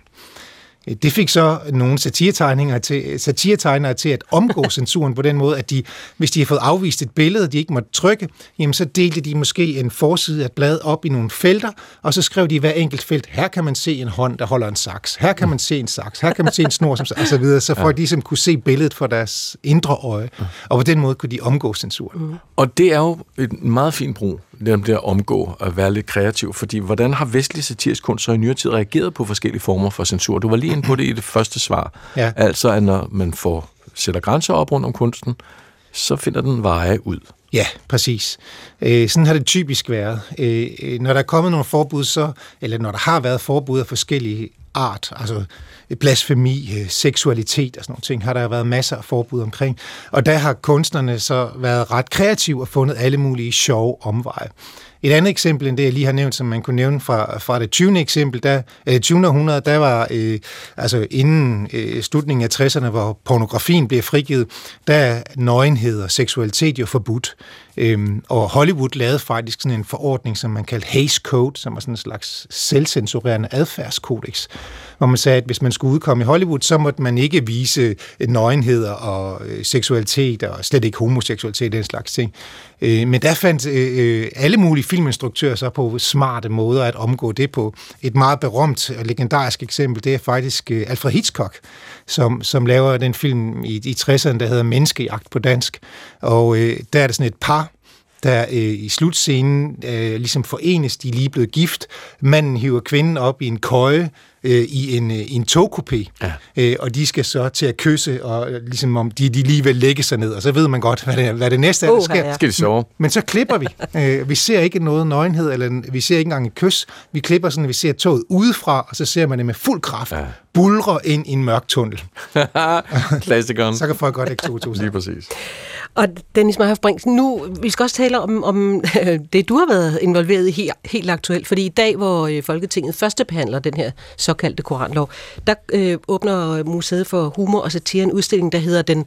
Det fik så nogle satiretegnere til, satiretegnere til at omgå censuren på den måde, at de, hvis de havde fået afvist et billede, de ikke måtte trykke, jamen så delte de måske en forside af et blad op i nogle felter, og så skrev de i hver enkelt felt, her kan man se en hånd, der holder en saks, her kan man se en saks, her kan man se en snor, som, og så videre, så folk ligesom kunne se billedet fra deres indre øje, og på den måde kunne de omgå censuren. Og det er jo et meget fint brug, det at omgå og være lidt kreativ, fordi hvordan har vestlig satirisk kunst så i nyere tid reageret på forskellige former for censur? Du var lige på det i det første svar. Ja. Altså, at når man får, sætter grænser op rundt om kunsten, så finder den veje ud. Ja, præcis. Øh, sådan har det typisk været. Øh, når der er kommet nogle forbud, så, eller når der har været forbud af forskellige art, altså blasfemi, seksualitet og sådan nogle ting, har der været masser af forbud omkring. Og der har kunstnerne så været ret kreative og fundet alle mulige sjove omveje. Et andet eksempel end det, jeg lige har nævnt, som man kunne nævne fra, fra det tyvende eksempel, der, øh, tyvende århundrede, der var, øh, altså inden øh, slutningen af tresserne, hvor pornografien blev frigivet, der er nøgenhed og seksualitet jo forbudt. Øhm, og Hollywood lavede faktisk sådan en forordning, som man kaldte Hays Code, som var sådan en slags selvcensurerende adfærdskodex, hvor man sagde, at hvis man skulle udkomme i Hollywood, så måtte man ikke vise nøgenheder og øh, seksualitet, og slet ikke homoseksualitet, den slags ting. Øh, men der fandt øh, alle mulige filminstruktører så på smarte måder at omgå det på. Et meget berømt og legendarisk eksempel, det er faktisk øh, Alfred Hitchcock, som, som laver den film i, i tresserne, der hedder Menneskejagt på dansk. Og øh, der er der sådan et par, der øh, i slutscenen øh, ligesom forenes, de er lige blevet gift. Manden hiver kvinden op i en køje, øh, i en, øh, en togkupé, ja. øh, og de skal så til at kysse, og øh, ligesom om de, de lige vil lægge sig ned, og så ved man godt, hvad det, hvad det næste er, der sker. Skal de sove? Men så klipper vi. Øh, vi ser ikke noget nøgenhed, eller vi ser ikke engang et kys. Vi klipper sådan, vi ser toget udefra, og så ser man det med fuld kraft, ja. Bulrer ind i en mørk tunnel. Klassikeren. Så kan folk godt ikke to tusind. Lige præcis. Og Dennis Meyhoff Brink, nu, vi skal også tale om, om det, du har været involveret i helt, helt aktuelt, fordi i dag, hvor Folketinget førstebehandler den her såkaldte koranlov, der øh, åbner Museet for Humor og Satire en udstilling, der hedder Den,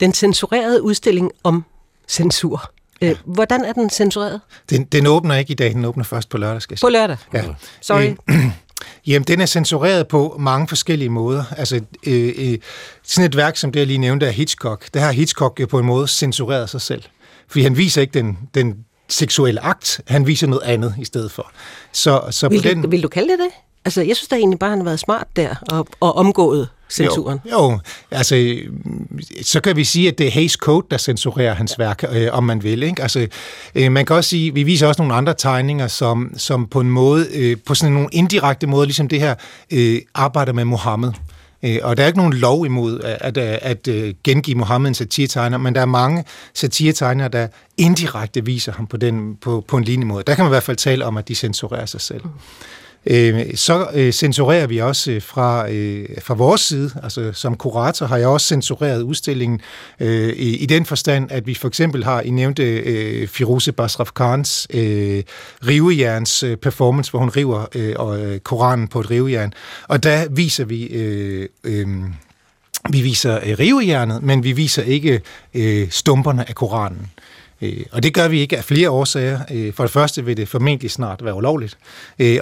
den censurerede udstilling om censur. Øh, hvordan er den censureret? Den, den åbner ikke i dag, den åbner først på lørdag. Skal jeg sige. På lørdag? Ja. Sorry. Øh, Jamen, den er censureret på mange forskellige måder. Altså, øh, øh, sådan et værk, som det jeg lige nævnte af Hitchcock, der har Hitchcock på en måde censureret sig selv. Fordi han viser ikke den, den seksuel akt. Han viser noget andet i stedet for. Så, så vil, på den... du, vil du kalde det det? Altså, jeg synes da egentlig bare, han har været smart der og, og omgået censuren. Jo, jo, altså, så kan vi sige, at det er Hays Code, der censurerer hans værk, øh, om man vil. Ikke? Altså, øh, man kan også sige, vi viser også nogle andre tegninger, som, som på en måde, øh, på sådan nogle indirekte måder, ligesom det her, øh, arbejder med Mohammed. Og der er ikke nogen lov imod at, at, at gengive Mohammed en satiretegner, men der er mange satiretegnere, der indirekte viser ham på, den, på, på en lignende måde. Der kan man i hvert fald tale om, at de censurerer sig selv. Mm. Så censurerer vi også fra, fra vores side. Altså, som kurator har jeg også censureret udstillingen i, i den forstand, at vi for eksempel har, I nævnte Firoozeh Bazrafkans rivejerns performance, hvor hun river Koranen på et rivejern. Og der viser vi... Øh, øh, vi viser rivejernet, men vi viser ikke øh, stumperne af Koranen. Og det gør vi ikke af flere årsager. For det første vil det formentlig snart være ulovligt,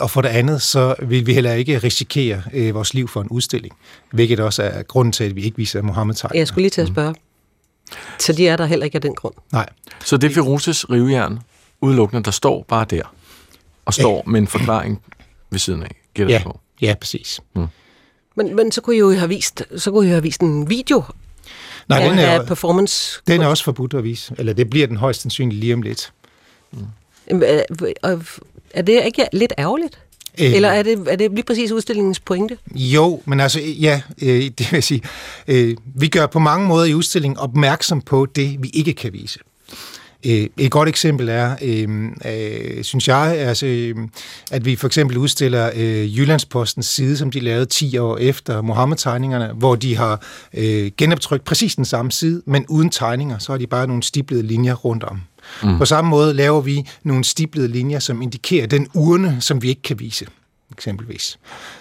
og for det andet så vil vi heller ikke risikere vores liv for en udstilling, hvilket også er grunden til, at vi ikke viser Mohammed-tegninger. Jeg skulle lige til at spørge. Mm. Så de er der heller ikke af den grund? Nej. Så det er Firoozes rivejern udelukkende, der står bare der, og står ja. Med en forklaring ved siden af, gætter ja. På? Ja, præcis. Mm. Men, men så kunne I jo have vist, så kunne I have vist en video. Nej, ja, den, er, performance. den er også forbudt at vise. Eller det bliver den højst sandsynligt lige om lidt. Mm. Er det ikke lidt ærgerligt? Øh. Eller er det, er det lige præcis udstillingens pointe? Jo, men altså, ja, øh, det vil sige, øh, vi gør på mange måder i udstillingen opmærksom på det, vi ikke kan vise. Et godt eksempel er, øh, øh, synes jeg, altså, at vi for eksempel udstiller øh, Jyllandspostens side, som de lavede ti år efter Mohammed-tegningerne, hvor de har øh, genoptrykt præcis den samme side, men uden tegninger, så har de bare nogle stiplede linjer rundt om. Mm. På samme måde laver vi nogle stiplede linjer, som indikerer den urne, som vi ikke kan vise, eksempelvis.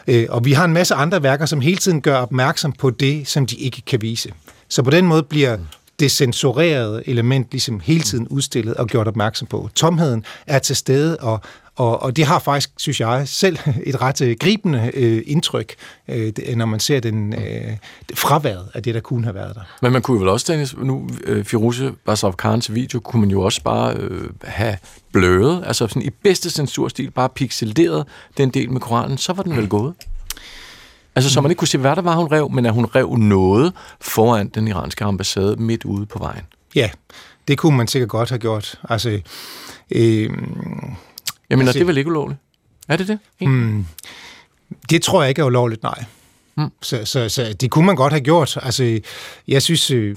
Øh, og vi har en masse andre værker, som hele tiden gør opmærksom på det, som de ikke kan vise. Så på den måde bliver... det censurerede element ligesom hele tiden udstillet og gjort opmærksom på. Tomheden er til stede, og, og, og det har faktisk, synes jeg, selv et ret gribende øh, indtryk, øh, når man ser den øh, fraværet af det, der kunne have været der. Men man kunne jo vel også, Dennis, nu øh, Firoozeh Bazrafkans video, kunne man jo også bare øh, have bløret, altså sådan, i bedste censurstil, bare pixeleret den del med Koranen, så var den vel gået. Altså, så man ikke kunne se, hvad der var, hun rev, men at hun rev noget foran den iranske ambassade midt ude på vejen. Ja, det kunne man sikkert godt have gjort. Altså, øh, Jamen, altså, er det vel ikke ulovligt? Er det det? Mm, det tror jeg ikke er ulovligt, nej. Mm. Så, så, så det kunne man godt have gjort. Altså, jeg synes... Øh,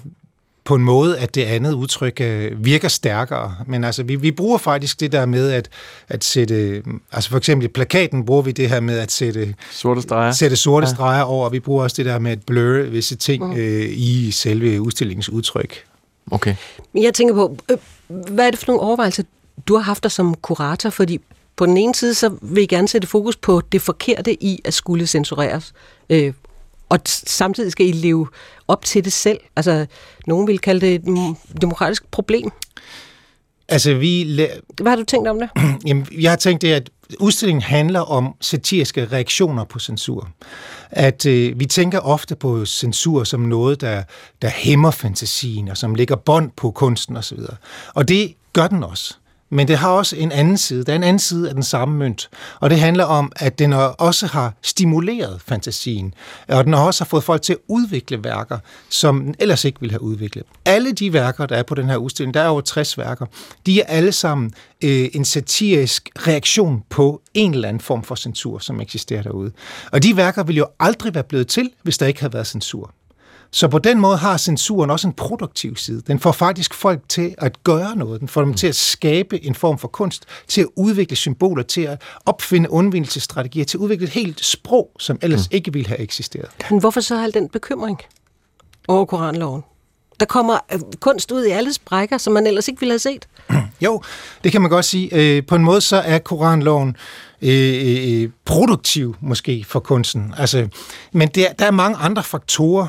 på en måde, at det andet udtryk øh, virker stærkere. Men altså, vi, vi bruger faktisk det der med at, at sætte... Altså for eksempel i plakaten bruger vi det her med at sætte sorte streger, sætte sorte ja. streger over, og vi bruger også det der med at blurre visse ting øh, i selve udstillingens udtryk. Okay. Jeg tænker på, øh, hvad er det for nogle overvejelser, du har haft dig som kurator? Fordi på den ene side, så vil jeg gerne sætte fokus på det forkerte i at skulle censureres. Øh, Og samtidig skal I leve op til det selv. Altså, nogen vil kalde det et demokratisk problem. Altså, vi... La- Hvad har du tænkt om det? Jamen, jeg har tænkt det, at udstillingen handler om satiriske reaktioner på censur. At øh, vi tænker ofte på censur som noget, der, der hæmmer fantasien, og som lægger bånd på kunsten osv. Og det gør den også. Men det har også en anden side. Der er en anden side af den samme mønt. Og det handler om, at den også har stimuleret fantasien. Og den også har fået folk til at udvikle værker, som den ellers ikke ville have udviklet. Alle de værker, der er på den her udstilling, der er over tres værker, de er alle sammen øh, en satirisk reaktion på en eller anden form for censur, som eksisterer derude. Og de værker ville jo aldrig være blevet til, hvis der ikke havde været censur. Så på den måde har censuren også en produktiv side. Den får faktisk folk til at gøre noget. Den får dem til at skabe en form for kunst, til at udvikle symboler, til at opfinde undvigelsesstrategier, til at udvikle et helt sprog, som ellers ikke ville have eksisteret. Men hvorfor så al den bekymring over koranloven? Der kommer kunst ud i alle sprækker, som man ellers ikke ville have set. Jo, det kan man godt sige. På en måde så er koranloven øh, produktiv måske for kunsten. Altså, men der, der er mange andre faktorer,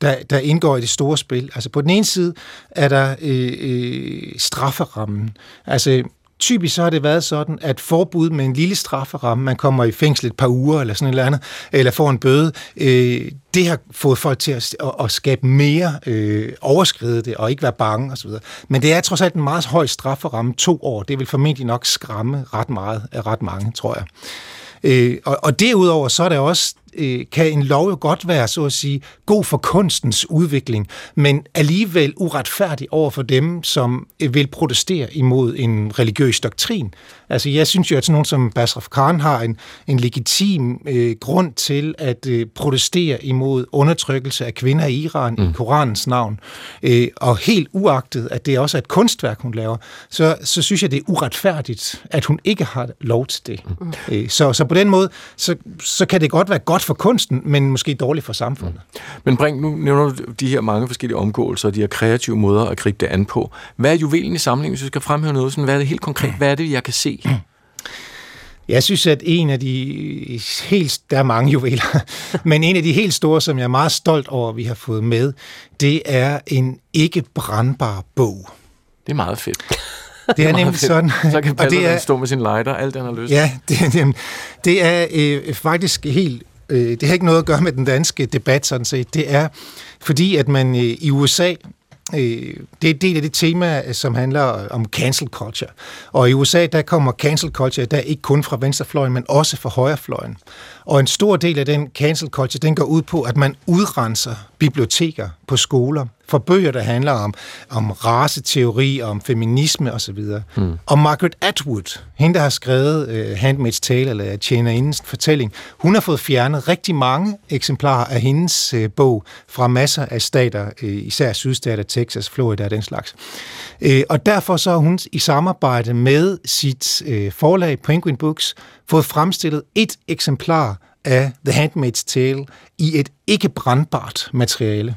Der, der indgår i det store spil. Altså på den ene side er der øh, øh, strafferammen. Altså Typisk så har det været sådan, at forbud med en lille strafferamme, man kommer i fængsel et par uger eller sådan et eller andet, eller får en bøde, øh, det har fået folk til at, at, at skabe mere, øh, overskride det og ikke være bange osv. Men det er trods alt en meget høj strafferamme, to år. Det vil formentlig nok skræmme ret meget af ret mange, tror jeg. Øh, og, og derudover så er der også, øh, kan en lov jo godt være, så at sige, god for kunstens udvikling, men alligevel uretfærdig over for dem, som øh, vil protestere imod en religiøs doktrin. Altså jeg synes jo, at sådan nogen som Basira Khan har en, en legitim øh, grund til at øh, protestere imod undertrykkelse af kvinder i Iran mm. i Koranens navn. Øh, og helt uagtet, at det også er et kunstværk, hun laver, så, så synes jeg, det er uretfærdigt, at hun ikke har lov til det. Mm. Øh, så, så på den måde, så, så kan det godt være godt for kunsten, men måske dårligt for samfundet. Mm. Men Brink, nu nævner du de her mange forskellige omgåelser, de her kreative måder at gribe det an på. Hvad er juvelen i samlingen, hvis vi skal fremhæve noget? Sådan, hvad er det helt konkret? Hvad er det, jeg kan se? Jeg synes, at en af de helt, der er mange juveler, men en af de helt store, som jeg er meget stolt over, at vi har fået med, det er en ikke-brandbar bog. Det er meget fedt. Det, det er, er nemlig fedt. Sådan. Så kan Palle stå med sin lighter, alt det, han har lyst. Ja, det er, nemlig, det er øh, faktisk helt... Øh, det har ikke noget at gøre med den danske debat, sådan set. Det er, fordi at man øh, i U S A... Det er en del af det tema, som handler om cancel culture. Og i U S A, der kommer cancel culture, der ikke kun fra venstrefløjen, men også fra højrefløjen. Og en stor del af den cancel culture, den går ud på, at man udrenser biblioteker på skoler for bøger, der handler om, om raceteori, om feminisme osv. Mm. Og Margaret Atwood, hende, der har skrevet uh, Handmaid's Tale, eller Tjenerindens fortælling, hun har fået fjernet rigtig mange eksemplarer af hendes uh, bog fra masser af stater, uh, især sydstater, Texas, Florida og den slags. Uh, og derfor så har hun i samarbejde med sit uh, forlag, Penguin Books, fået fremstillet et eksemplar af The Handmaid's Tale i et ikke-brandbart materiale.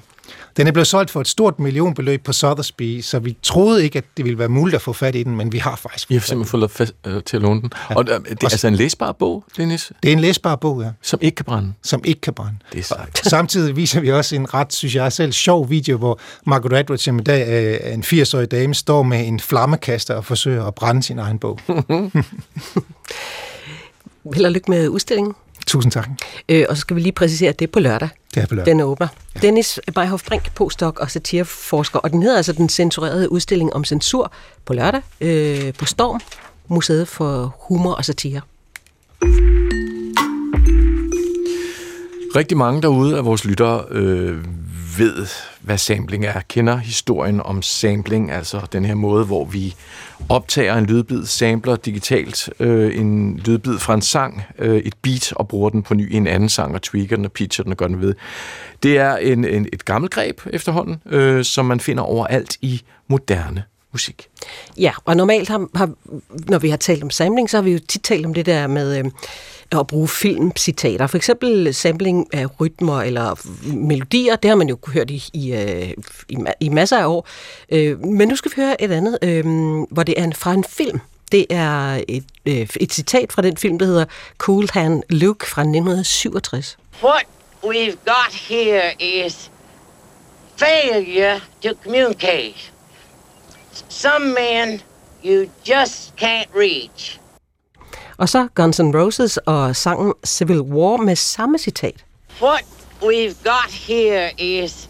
Den er blevet solgt for et stort millionbeløb på Sotheby's, så vi troede ikke, at det ville være muligt at få fat i den, men vi har faktisk fået Vi har simpelthen fået fat øh, til at låne den. Ja. Og det er altså en læsbar bog, Dennis? Det er en læsbar bog, ja. Som ikke kan brænde? Som ikke kan brænde. Det er sejt. Samtidig viser vi også en ret, synes jeg selv, sjov video, hvor Margaret Atwood, som i dag er en firs-årig dame, står med en flammekaster og forsøger at brænde sin egen bog. Held og lykke med udstillingen. Tusind tak. Øh, og så skal vi lige præcisere, at det er på lørdag. Det er på lørdag. Den åbner. Ja. Dennis Meyhoff Brink, postdoc og satireforsker, og den hedder altså Den Censurerede Udstilling om Censur på lørdag øh, på Storm, Museet for Humor og Satire. Rigtig mange derude af vores lyttere øh, ved, hvad sampling er, kender historien om sampling, altså den her måde, hvor vi optager en lydbid, sampler digitalt øh, en lydbid fra en sang, øh, et beat, og bruger den på ny i en anden sang, og tweaker den og pitcher den og gør den ved. Det er en, en, et gammelt greb efterhånden, øh, som man finder overalt i moderne musik. Ja, og normalt, har, har, når vi har talt om sampling, så har vi jo tit talt om det der med... Øh, at bruge filmcitater. For eksempel sampling af rytmer eller melodier, det har man jo hørt i, i, i, i masser af år. Men nu skal vi høre et andet, hvor det er fra en film. Det er et, et citat fra den film, der hedder Cool Hand Luke fra nitten syvogtres. What we've got here is failure to communicate. Some men you just can't reach. Og så Guns N' Roses og sangen Civil War med samme citat. What we've got here is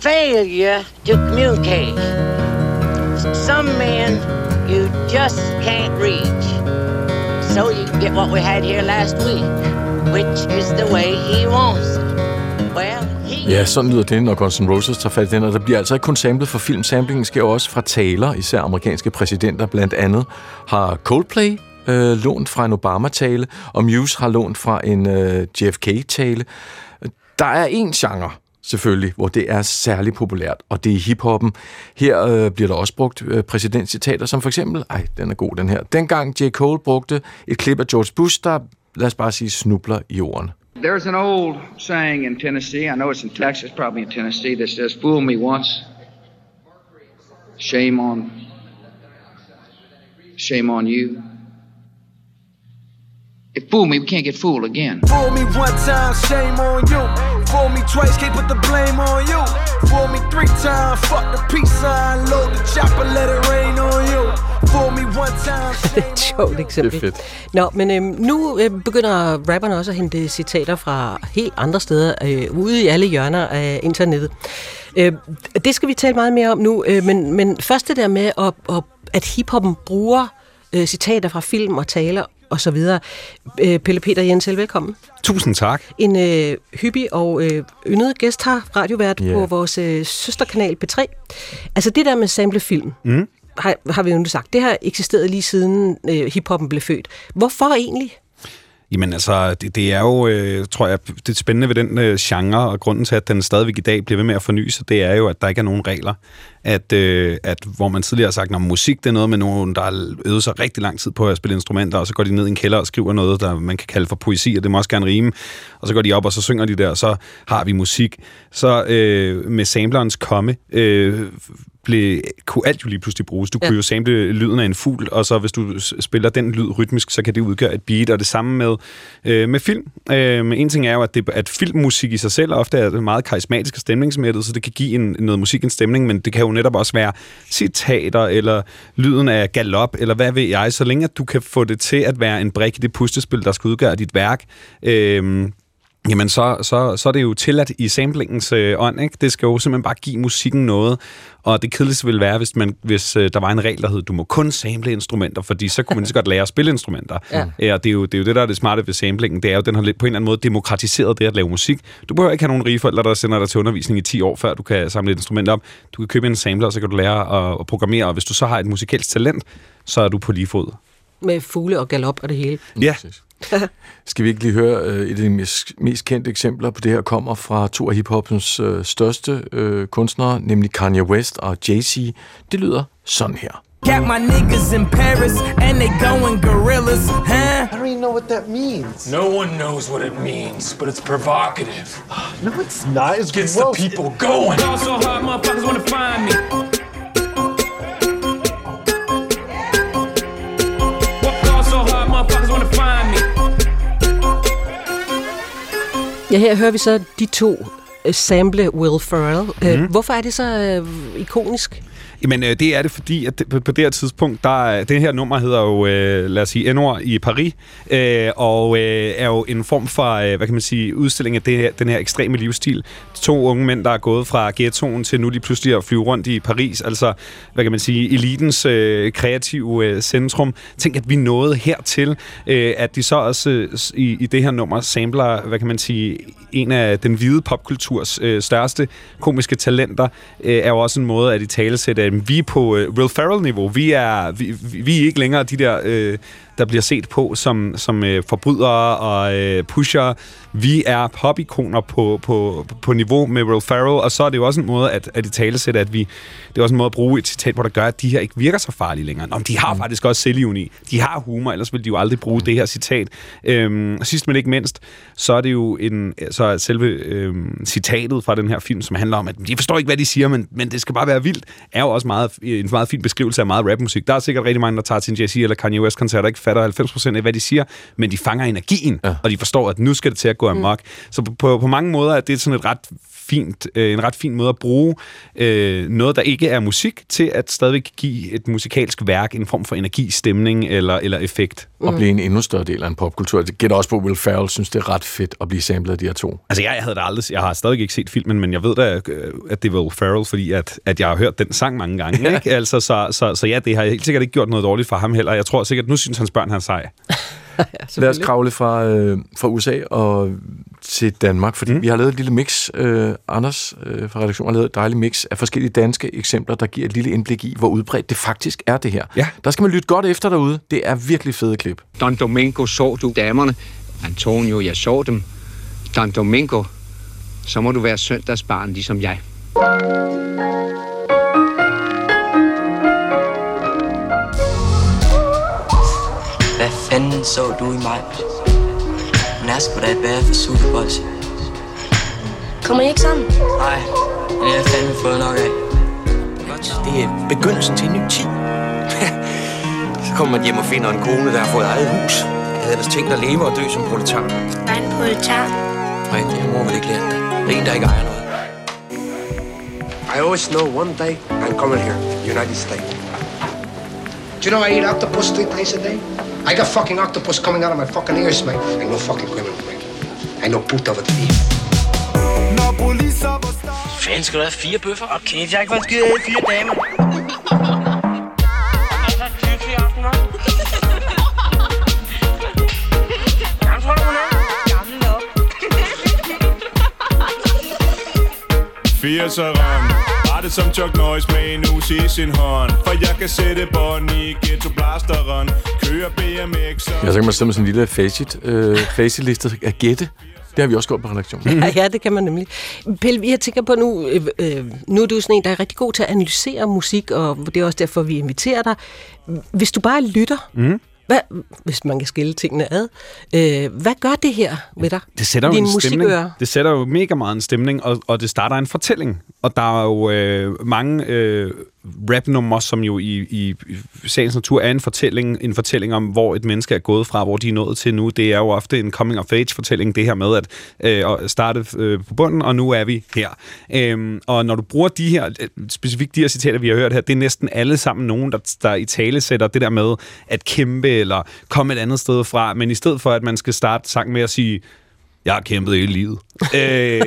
failure to communicate. Some men you just can't reach. So you can get what we had here last week, which is the way he wants it. Well... Ja, sådan lyder det, når Guns N' Roses tager fat i den, og der bliver altså ikke kun samlet for film. Samplingen sker også fra taler, især amerikanske præsidenter. Blandt andet har Coldplay Øh, lånt fra en Obama-tale, og Muse har lånt fra en øh, J F K-tale. Der er en genre, selvfølgelig, hvor det er særlig populært, og det er hiphoppen. Her øh, bliver der også brugt øh, præsidentcitater, som for eksempel, ej, den er god, den her. Dengang J. Cole brugte et klip af George Bush, der, lad os bare sige, snubler i ordene. There's an old saying in Tennessee, I know it's in Texas, probably in Tennessee, that says, fool me once, shame on, shame on you. If fool me, we can't get fooled again. Fool me one time, shame on you. Fool me twice, can't put the blame on you. Fool me three times, fuck the peace sign. Load the chopper, let it rain on you. Fool me one time, shame on you. Sjovt eksempel. Det er fedt. Nå, men øhm, nu øh, begynder rapperne også at hente citater fra helt andre steder, øh, ude i alle hjørner af internettet. Øh, det skal vi tale meget mere om nu, øh, men, men først det der med, at, at, at hiphoppen bruger øh, citater fra film og taler, og så videre. Pelle Peter Jensen, velkommen. Tusind tak. En øh, hyppig og øh, yndet gæst har radiovært yeah. på vores øh, søsterkanal P tre. Altså det der med samplefilm, mm. har, har vi jo nu sagt, det har eksisteret lige siden øh, hiphoppen blev født. Hvorfor egentlig? Jamen altså, det, det er jo, øh, tror jeg, det spændende ved den øh, genre, og grunden til, at den stadigvæk i dag bliver ved med at forny sig, det er jo, at der ikke er nogen regler. At, øh, at hvor man tidligere har sagt, at musik det er noget med nogen, der har øvet sig rigtig lang tid på at spille instrumenter, og så går de ned i en kælder og skriver noget, der man kan kalde for poesi, og det må også gerne rime. Og så går de op, og så synger de der, og så har vi musik. Så øh, med samplerens komme... Øh, Blev, kunne alt jo lige pludselig bruges. Du ja. kunne jo sample lyden af en fugl, og så hvis du spiller den lyd rytmisk, så kan det udgøre et beat, og det samme med, øh, med film. Øh, men en ting er jo, at, det, at filmmusik i sig selv ofte er meget karismatisk og stemningsmættet, så det kan give en, noget musik en stemning, men det kan jo netop også være citater, eller lyden af galop, eller hvad ved jeg, så længe at du kan få det til at være en brik i det pustespil, der skal udgøre dit værk, øh, jamen, så, så, så er det jo tilladt i samplingens øh, ånd, ikke? Det skal jo simpelthen bare give musikken noget, og det kedeligste ville være, hvis, man, hvis øh, der var en regel, der hed, du må kun sample instrumenter, fordi så kunne man så godt lære at spille instrumenter. Ja. Ja, og det er, jo, det er jo det, der er det smarte ved samplingen, det er jo, den har lidt på en eller anden måde demokratiseret det at lave musik. Du behøver ikke have nogen rige forældre, der sender dig til undervisning i ti år, før du kan samle et instrument op. Du kan købe en sampler, og så kan du lære at, at programmere, og hvis du så har et musikalsk talent, så er du på lige fod. Med fugle og galop og det hele. Ja. Skal vi ikke lige høre øh, et af de mest, mest kendte eksempler på det her kommer fra to af hiphoppens øh, største øh, kunstnere, nemlig Kanye West og Jay-Z. Det lyder sådan her. Got my niggas in Paris and they going gorillas, huh? I don't even know what that means. No one knows what it means, but it's provocative. No, it's not. It gets the people going. Y'all so hard, motherfuckers wanna find me. Y'all so hard, motherfuckers wanna find me. Ja, her hører vi så de to sample Will Ferrell. Mm. Øh, hvorfor er det så øh, ikonisk? Jamen, øh, det er det, fordi at det, på det her tidspunkt, der, det her nummer hedder jo, øh, lad os sige, N-ord i Paris, øh, og øh, er jo en form for, øh, hvad kan man sige, udstilling af det her, den her ekstreme livsstil. To unge mænd, der er gået fra ghettoen til nu lige pludselig at flyve rundt i Paris, altså, hvad kan man sige, elitens øh, kreative øh, centrum. Tænk, at vi nåede hertil, øh, at de så også øh, i, i det her nummer samler, hvad kan man sige, en af den hvide popkulturs øh, største komiske talenter, øh, er jo også en måde at i talesætte, vi er på øh, Will Ferrell-niveau. Vi er, vi, vi er ikke længere de der, øh, der bliver set på som, som øh, forbrydere og øh, pushere. Vi er popikoner på, på, på niveau med Will Ferrell, og så er det jo også en måde at, at i talesætte, at vi... Det er også en måde at bruge et citat, hvor der gør, at de her ikke virker så farlige længere. Nå, men de har faktisk også selvironi. De har humor, ellers ville de jo aldrig bruge det her citat. Øhm, sidst men ikke mindst, så er det jo en, så er selve øhm, citatet fra den her film, som handler om, at de forstår ikke, hvad de siger, men, men det skal bare være vildt, er jo også meget, en meget fin beskrivelse af meget rapmusik. Der er sikkert rigtig mange, der tager til en Jay-Z eller Kanye West-koncert, der ikke fatter halvfems procent af, hvad de siger, men de fanger energien, ja. Og de forstår, at nu skal det til at gå amok. Mm. Så på, på, på mange måder er det sådan et ret fint, øh, en ret fin måde at bruge øh, noget, der ikke er musik, til at stadigvæk give et musikalsk værk en form for energi, stemning eller, eller effekt. Mm. Og blive en endnu større del af en popkultur. Det gælder også på Will Ferrell, synes det er ret fedt at blive samlet af de her to. Altså jeg, jeg havde da aldrig, jeg har stadig ikke set filmen, men jeg ved da, at det var Will Ferrell, fordi at, at jeg har hørt den sang mange gange. Ja. Ikke? Altså, så, så, så ja, det har helt sikkert ikke gjort noget dårligt for ham heller. Jeg tror sikkert, nu synes hans børn, han er sej. Ja, lad os kravle fra, øh, fra U S A og til Danmark, fordi mm. vi har lavet et lille mix. Øh, Anders øh, fra redaktionen har lavet et dejligt mix af forskellige danske eksempler, der giver et lille indblik i, hvor udbredt det faktisk er det her. Ja. Der skal man lytte godt efter derude. Det er virkelig fede klip. Don Domingo, så du damerne? Antonio, jeg så dem. Don Domingo, så må du være søndagsbarn, ligesom jeg. Hvad fanden så du i mig? Hun er sgu da et værre for Superboys. Kommer I ikke sammen? Nej, men jeg har fandme fået nok af. Det er begyndelsen til en ny tid. Så kommer man hjem og finder en kone, der har fået eget hus. Jeg havde ellers tænkt at leve og dø som proletar. Var en proletar? Nej, jeg må vel ikke lære det. Det er en, der ikke ejer noget. I always know one day I'm coming here, United States. Do you know I eat octopus three times a day? I got fucking octopus coming out of my fucking ears, mate. I know fucking criminal, mate. I know puta over the beef. Fanden, skal du have fire bøffer? Okay, jeg har ikke været skidt af fire damer. firserne, rettet som Chuck Norris med en us i sin hånd. For jeg kan sætte bånd i ghettoblasteren, kører B M X'er. Ja, så kan man stemme sådan en lille facit, øh, facitliste af gætte. Det har vi også gjort på redaktionen. Ja, ja, det kan man nemlig. Pelle, jeg tænker på nu, øh, nu er du sådan en, der er rigtig god til at analysere musik, og det er også derfor, vi inviterer dig. Hvis du bare lytter, mm. hvad, hvis man kan skille tingene ad, øh, hvad gør det her med dig? Det sætter jo en stemning. Det sætter jo mega meget en stemning, og, og det starter en fortælling. Og der er jo øh, mange øh, rapnumre, som jo i, i, i sagens natur er en fortælling, en fortælling om, hvor et menneske er gået fra, hvor de er nået til nu. Det er jo ofte en coming-of-age-fortælling, det her med at øh, starte øh, på bunden, og nu er vi her. Øhm, og når du bruger de her, specifikt de her citater, vi har hørt her, det er næsten alle sammen nogen, der, der i tale sætter det der med at kæmpe eller komme et andet sted fra, men i stedet for, at man skal starte sang med at sige, jeg har kæmpet hele livet, øh,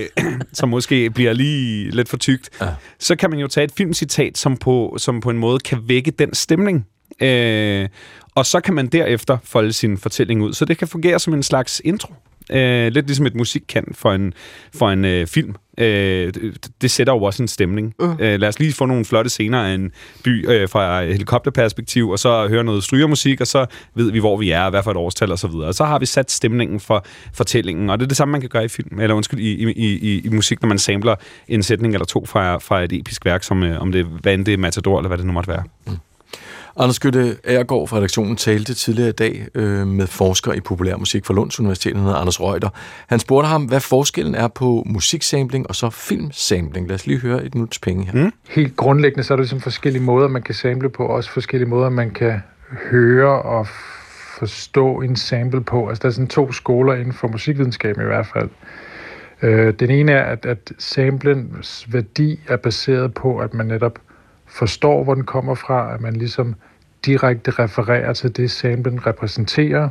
som måske bliver lige lidt for tykt, ja. Så kan man jo tage et filmcitat, som på, som på en måde kan vække den stemning. Øh, og så kan man derefter folde sin fortælling ud. Så det kan fungere som en slags intro. Øh, lidt ligesom et musik kan for en, for en øh, film. Øh, det, det sætter jo også en stemning. Uh. Øh, lad os lige få nogle flotte scener af en by øh, fra helikopterperspektiv, og så høre noget strygermusik, og så ved vi, hvor vi er, hvad for et årstal og så videre. Og så har vi sat stemningen for fortællingen, og det er det samme, man kan gøre i film, eller undskyld, i, i, i, i musik, når man sampler en sætning eller to fra, fra et episk værk, som øh, om det hvad end det er Matador, eller hvad det nu måtte være. Mm. Anders Skytte Agergaard fra redaktionen talte tidligere i dag øh, med forsker i populærmusik fra Lunds Universitet, han hedder Anders Reuter. Han spurgte ham, hvad forskellen er på musiksampling og så filmsampling. Lad os lige høre et minuts penge her. Mm. Helt grundlæggende, så er der ligesom forskellige måder, man kan sample på, også forskellige måder, man kan høre og forstå en sample på. Altså der er sådan to skoler inden for musikvidenskaben i hvert fald. Øh, den ene er, at, at samplens værdi er baseret på, at man netop forstår, hvor den kommer fra, at man ligesom direkte refererer til det, samplen repræsenterer.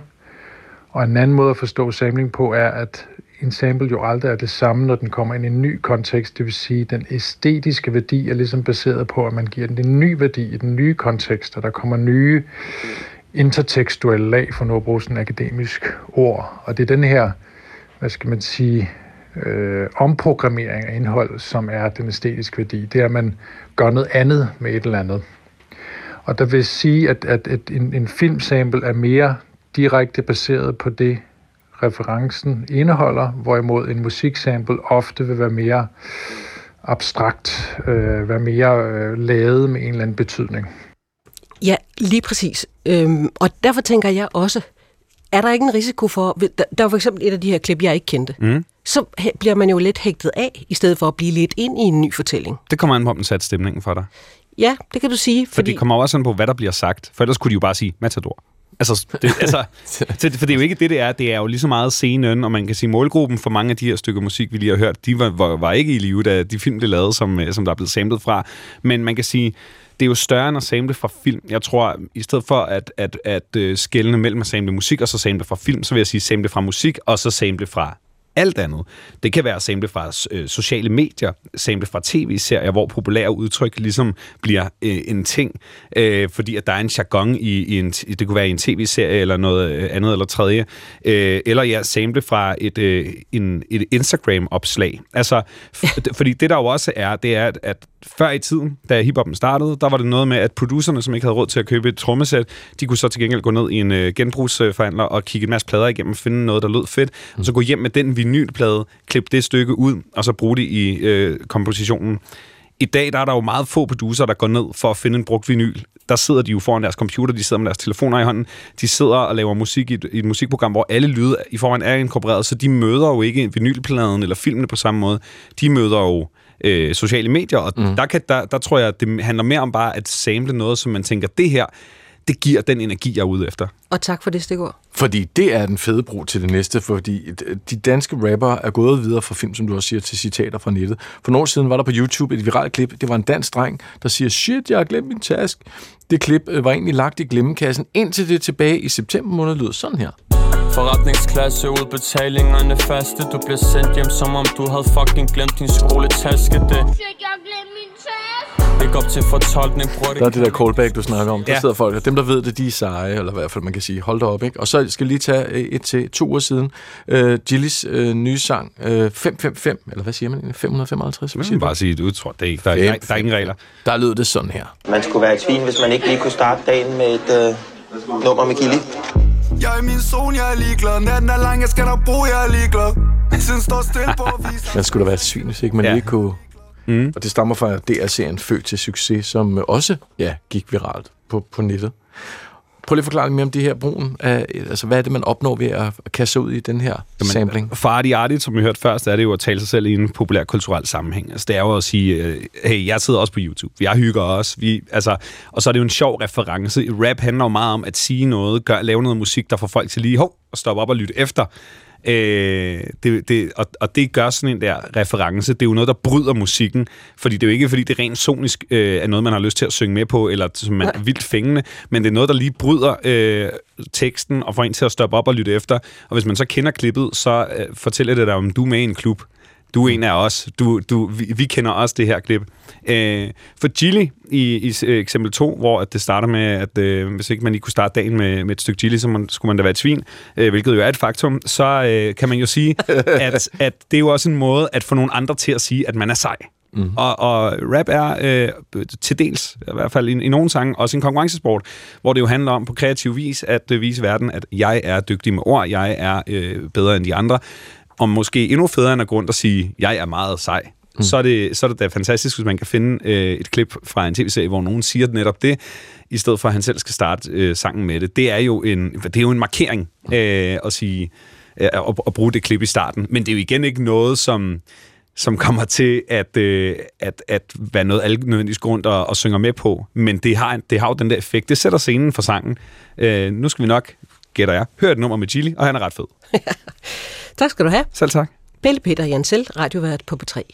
Og en anden måde at forstå samling på er, at en sample jo aldrig er det samme, når den kommer ind i en ny kontekst. Det vil sige, at den æstetiske værdi er ligesom baseret på, at man giver den en ny værdi i den nye kontekst, og der kommer nye intertekstuelle lag, for nu at bruge sådan et akademisk ord. Og det er den her, hvad skal man sige, Øh, omprogrammering af indhold, som er den æstetiske værdi. Det er, at man gør noget andet med et eller andet. Og der vil sige, at, at, at en, en filmsample er mere direkte baseret på det, referencen indeholder, hvorimod en musiksample ofte vil være mere abstrakt, øh, være mere øh, lavet med en eller anden betydning. Ja, lige præcis. Øhm, og derfor tænker jeg også, er der ikke en risiko for, der var for eksempel et af de her klip, jeg ikke kendte, mm. så bliver man jo lidt hægtet af, i stedet for at blive lidt ind i en ny fortælling. Det kommer an på, om den satte stemningen for dig. Ja, det kan du sige. For fordi det kommer også an på, hvad der bliver sagt, for ellers kunne de jo bare sige, Matador. Altså, det, altså det, for det er jo ikke det, det er. Det er jo lige så meget scenen, og man kan sige, målgruppen for mange af de her stykker musik, vi lige har hørt, de var, var, var ikke i live, da de film blev lavet, som, som der er blevet samlet fra. Men man kan sige, det er jo større end at sample fra film. Jeg tror, i stedet for at, at, at, at skelne mellem at sample musik og så sample fra film, så vil jeg sige sample fra musik og så sample fra alt andet. Det kan være sample fra øh, sociale medier, sample fra tv-serier, hvor populære udtryk ligesom bliver øh, en ting, øh, fordi at der er en jargon i, i en, det kunne være i en tv-serie eller noget øh, andet eller tredje, øh, eller ja, sample fra et, øh, en, et Instagram-opslag. Altså, f- fordi det der jo også er, det er, at, at før i tiden, da hiphoppen startede, der var det noget med, at producerne, som ikke havde råd til at købe et trommesæt, de kunne så til gengæld gå ned i en øh, genbrugsforhandler og kigge en masse plader igennem og finde noget, der lød fedt, og så gå hjem med den vinylplade, klippe det stykke ud, og så bruge det i øh, kompositionen. I dag der er der jo meget få producer, der går ned for at finde en brugt vinyl. Der sidder de jo foran deres computer, de sidder med deres telefoner i hånden, de sidder og laver musik i et, i et musikprogram, hvor alle lyde i forvejen er inkorporeret, så de møder jo ikke vinylpladen eller filmene på samme måde. De møder jo øh, sociale medier, og mm. der, kan, der, der tror jeg, det handler mere om bare at sample noget, som man tænker, det her, det giver den energi, jeg er ude efter. Og tak for det stikord. Fordi det er den fede bro til det næste, fordi de danske rappere er gået videre fra film, som du også siger, til citater fra nettet. For nogle år siden var der på YouTube et viralt klip. Det var en dansk dreng, der siger, shit, jeg har glemt min task. Det klip var egentlig lagt i glemmekassen, indtil det tilbage i september måned lød sådan her. Forretningsklasse, udbetalingerne faste. Du bliver sendt hjem, som om du havde fucking glemt din skoletaske. Det ikke op til fortolkning. Der er det der callback, du snakker om. Der ja. sidder folk, og dem, der ved det, de er seje, eller i hvert fald, man kan sige, hold da op, ikke? Og så skal jeg lige tage et til to uger siden. Uh, Jillys uh, nye sang, uh, fem fem fem, eller hvad siger man egentlig? fem hundrede femoghalvtreds? Man kan bare sige et udtryk. Der er, der, der er ingen regler. Der lød det sådan her. Man skulle være i tvivl, hvis man ikke lige kunne starte dagen med et uh, nummer med Jilly. Jeg er min zone, jeg er ligeglad. Natten er lang, jeg skal da bruge, jeg er ligeglad. Jeg synes, står stille på at vise. Man skulle da være svin, hvis ikke man ja. lige kunne... Mm. Og det stammer fra D R-serien Født til Succes, som også ja, gik viralt på, på nettet. Prøv lige at forklare lidt mere om det her brugen. Af, altså, hvad er det, man opnår ved at kaste ud i den her Jamen, sampling? Farty artigt, som vi hørte først, er det jo at tale sig selv i en populær kulturel sammenhæng. Altså, det er jo at sige, hey, jeg sidder også på YouTube, jeg hygger også. Vi, altså, og så er det jo en sjov reference. Rap handler jo meget om at sige noget, gør, lave noget musik, der får folk til lige, hov, og stoppe op og lytte efter. Øh, det, det, og, og det gør sådan en der reference. Det er jo noget, der bryder musikken, fordi det er jo ikke, fordi det rent sonisk øh, er noget, man har lyst til at synge med på, eller som man er vildt fængende, men det er noget, der lige bryder øh, teksten og får en til at stoppe op og lytte efter. Og hvis man så kender klippet, så øh, fortæller det dig, om du er med i en klub. Du er en af os. Du, du, vi, vi kender også det her klip. Øh, for Jilly i, i eksempel to, hvor det starter med, at øh, hvis ikke man lige kunne starte dagen med, med et stykke Jilly, så man, skulle man da være et svin, øh, hvilket jo er et faktum, så øh, kan man jo sige, at, at det er jo også en måde at få nogle andre til at sige, at man er sej. Mm-hmm. Og, og rap er øh, til dels, i hvert fald i, i nogle sange, også en konkurrencesport, hvor det jo handler om på kreativ vis at øh, vise verden, at jeg er dygtig med ord, jeg er øh, bedre end de andre. Og måske endnu federe end at gå rundt og sige, jeg er meget sej. Mm. Så, er det, så er det da fantastisk, hvis man kan finde øh, et klip fra en tv-serie, hvor nogen siger netop det, i stedet for at han selv skal starte øh, sangen med det. Det er jo en, det er jo en markering øh, at, sige, øh, at, at bruge det klip i starten. Men det er jo igen ikke noget, som, som kommer til at, øh, at, at være noget alle nødvendigvis går rundt og, og synger med på. Men det har, det har jo den der effekt. Det sætter scenen for sangen. Øh, nu skal vi nok, gætter jeg, høre et nummer med Jilly, og han er ret fed. Tak skal du have. Selv tak. Pelle Peter Jansel, radiovært på P tre.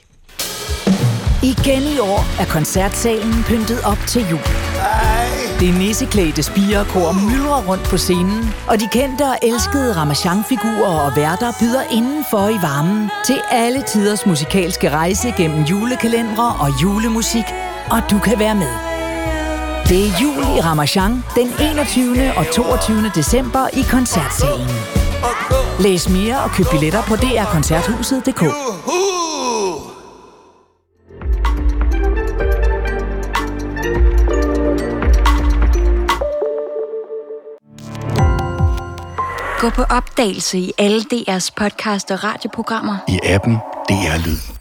Igen i år er koncertsalen pyntet op til jul. Det nisseklædte spirekor myldrer rundt på scenen, og de kendte og elskede ramachanfigurer og værter byder indenfor i varmen til alle tiders musikalske rejse gennem julekalendere og julemusik, og du kan være med. Det er jul i Ramachan den enogtyvende og toogtyvende december i koncertsalen. Læs mere og køb billetter på d r koncerthuset punktum d k. Gå på opdagelse i alle D R's podcast og radioprogrammer i appen D R Lyd.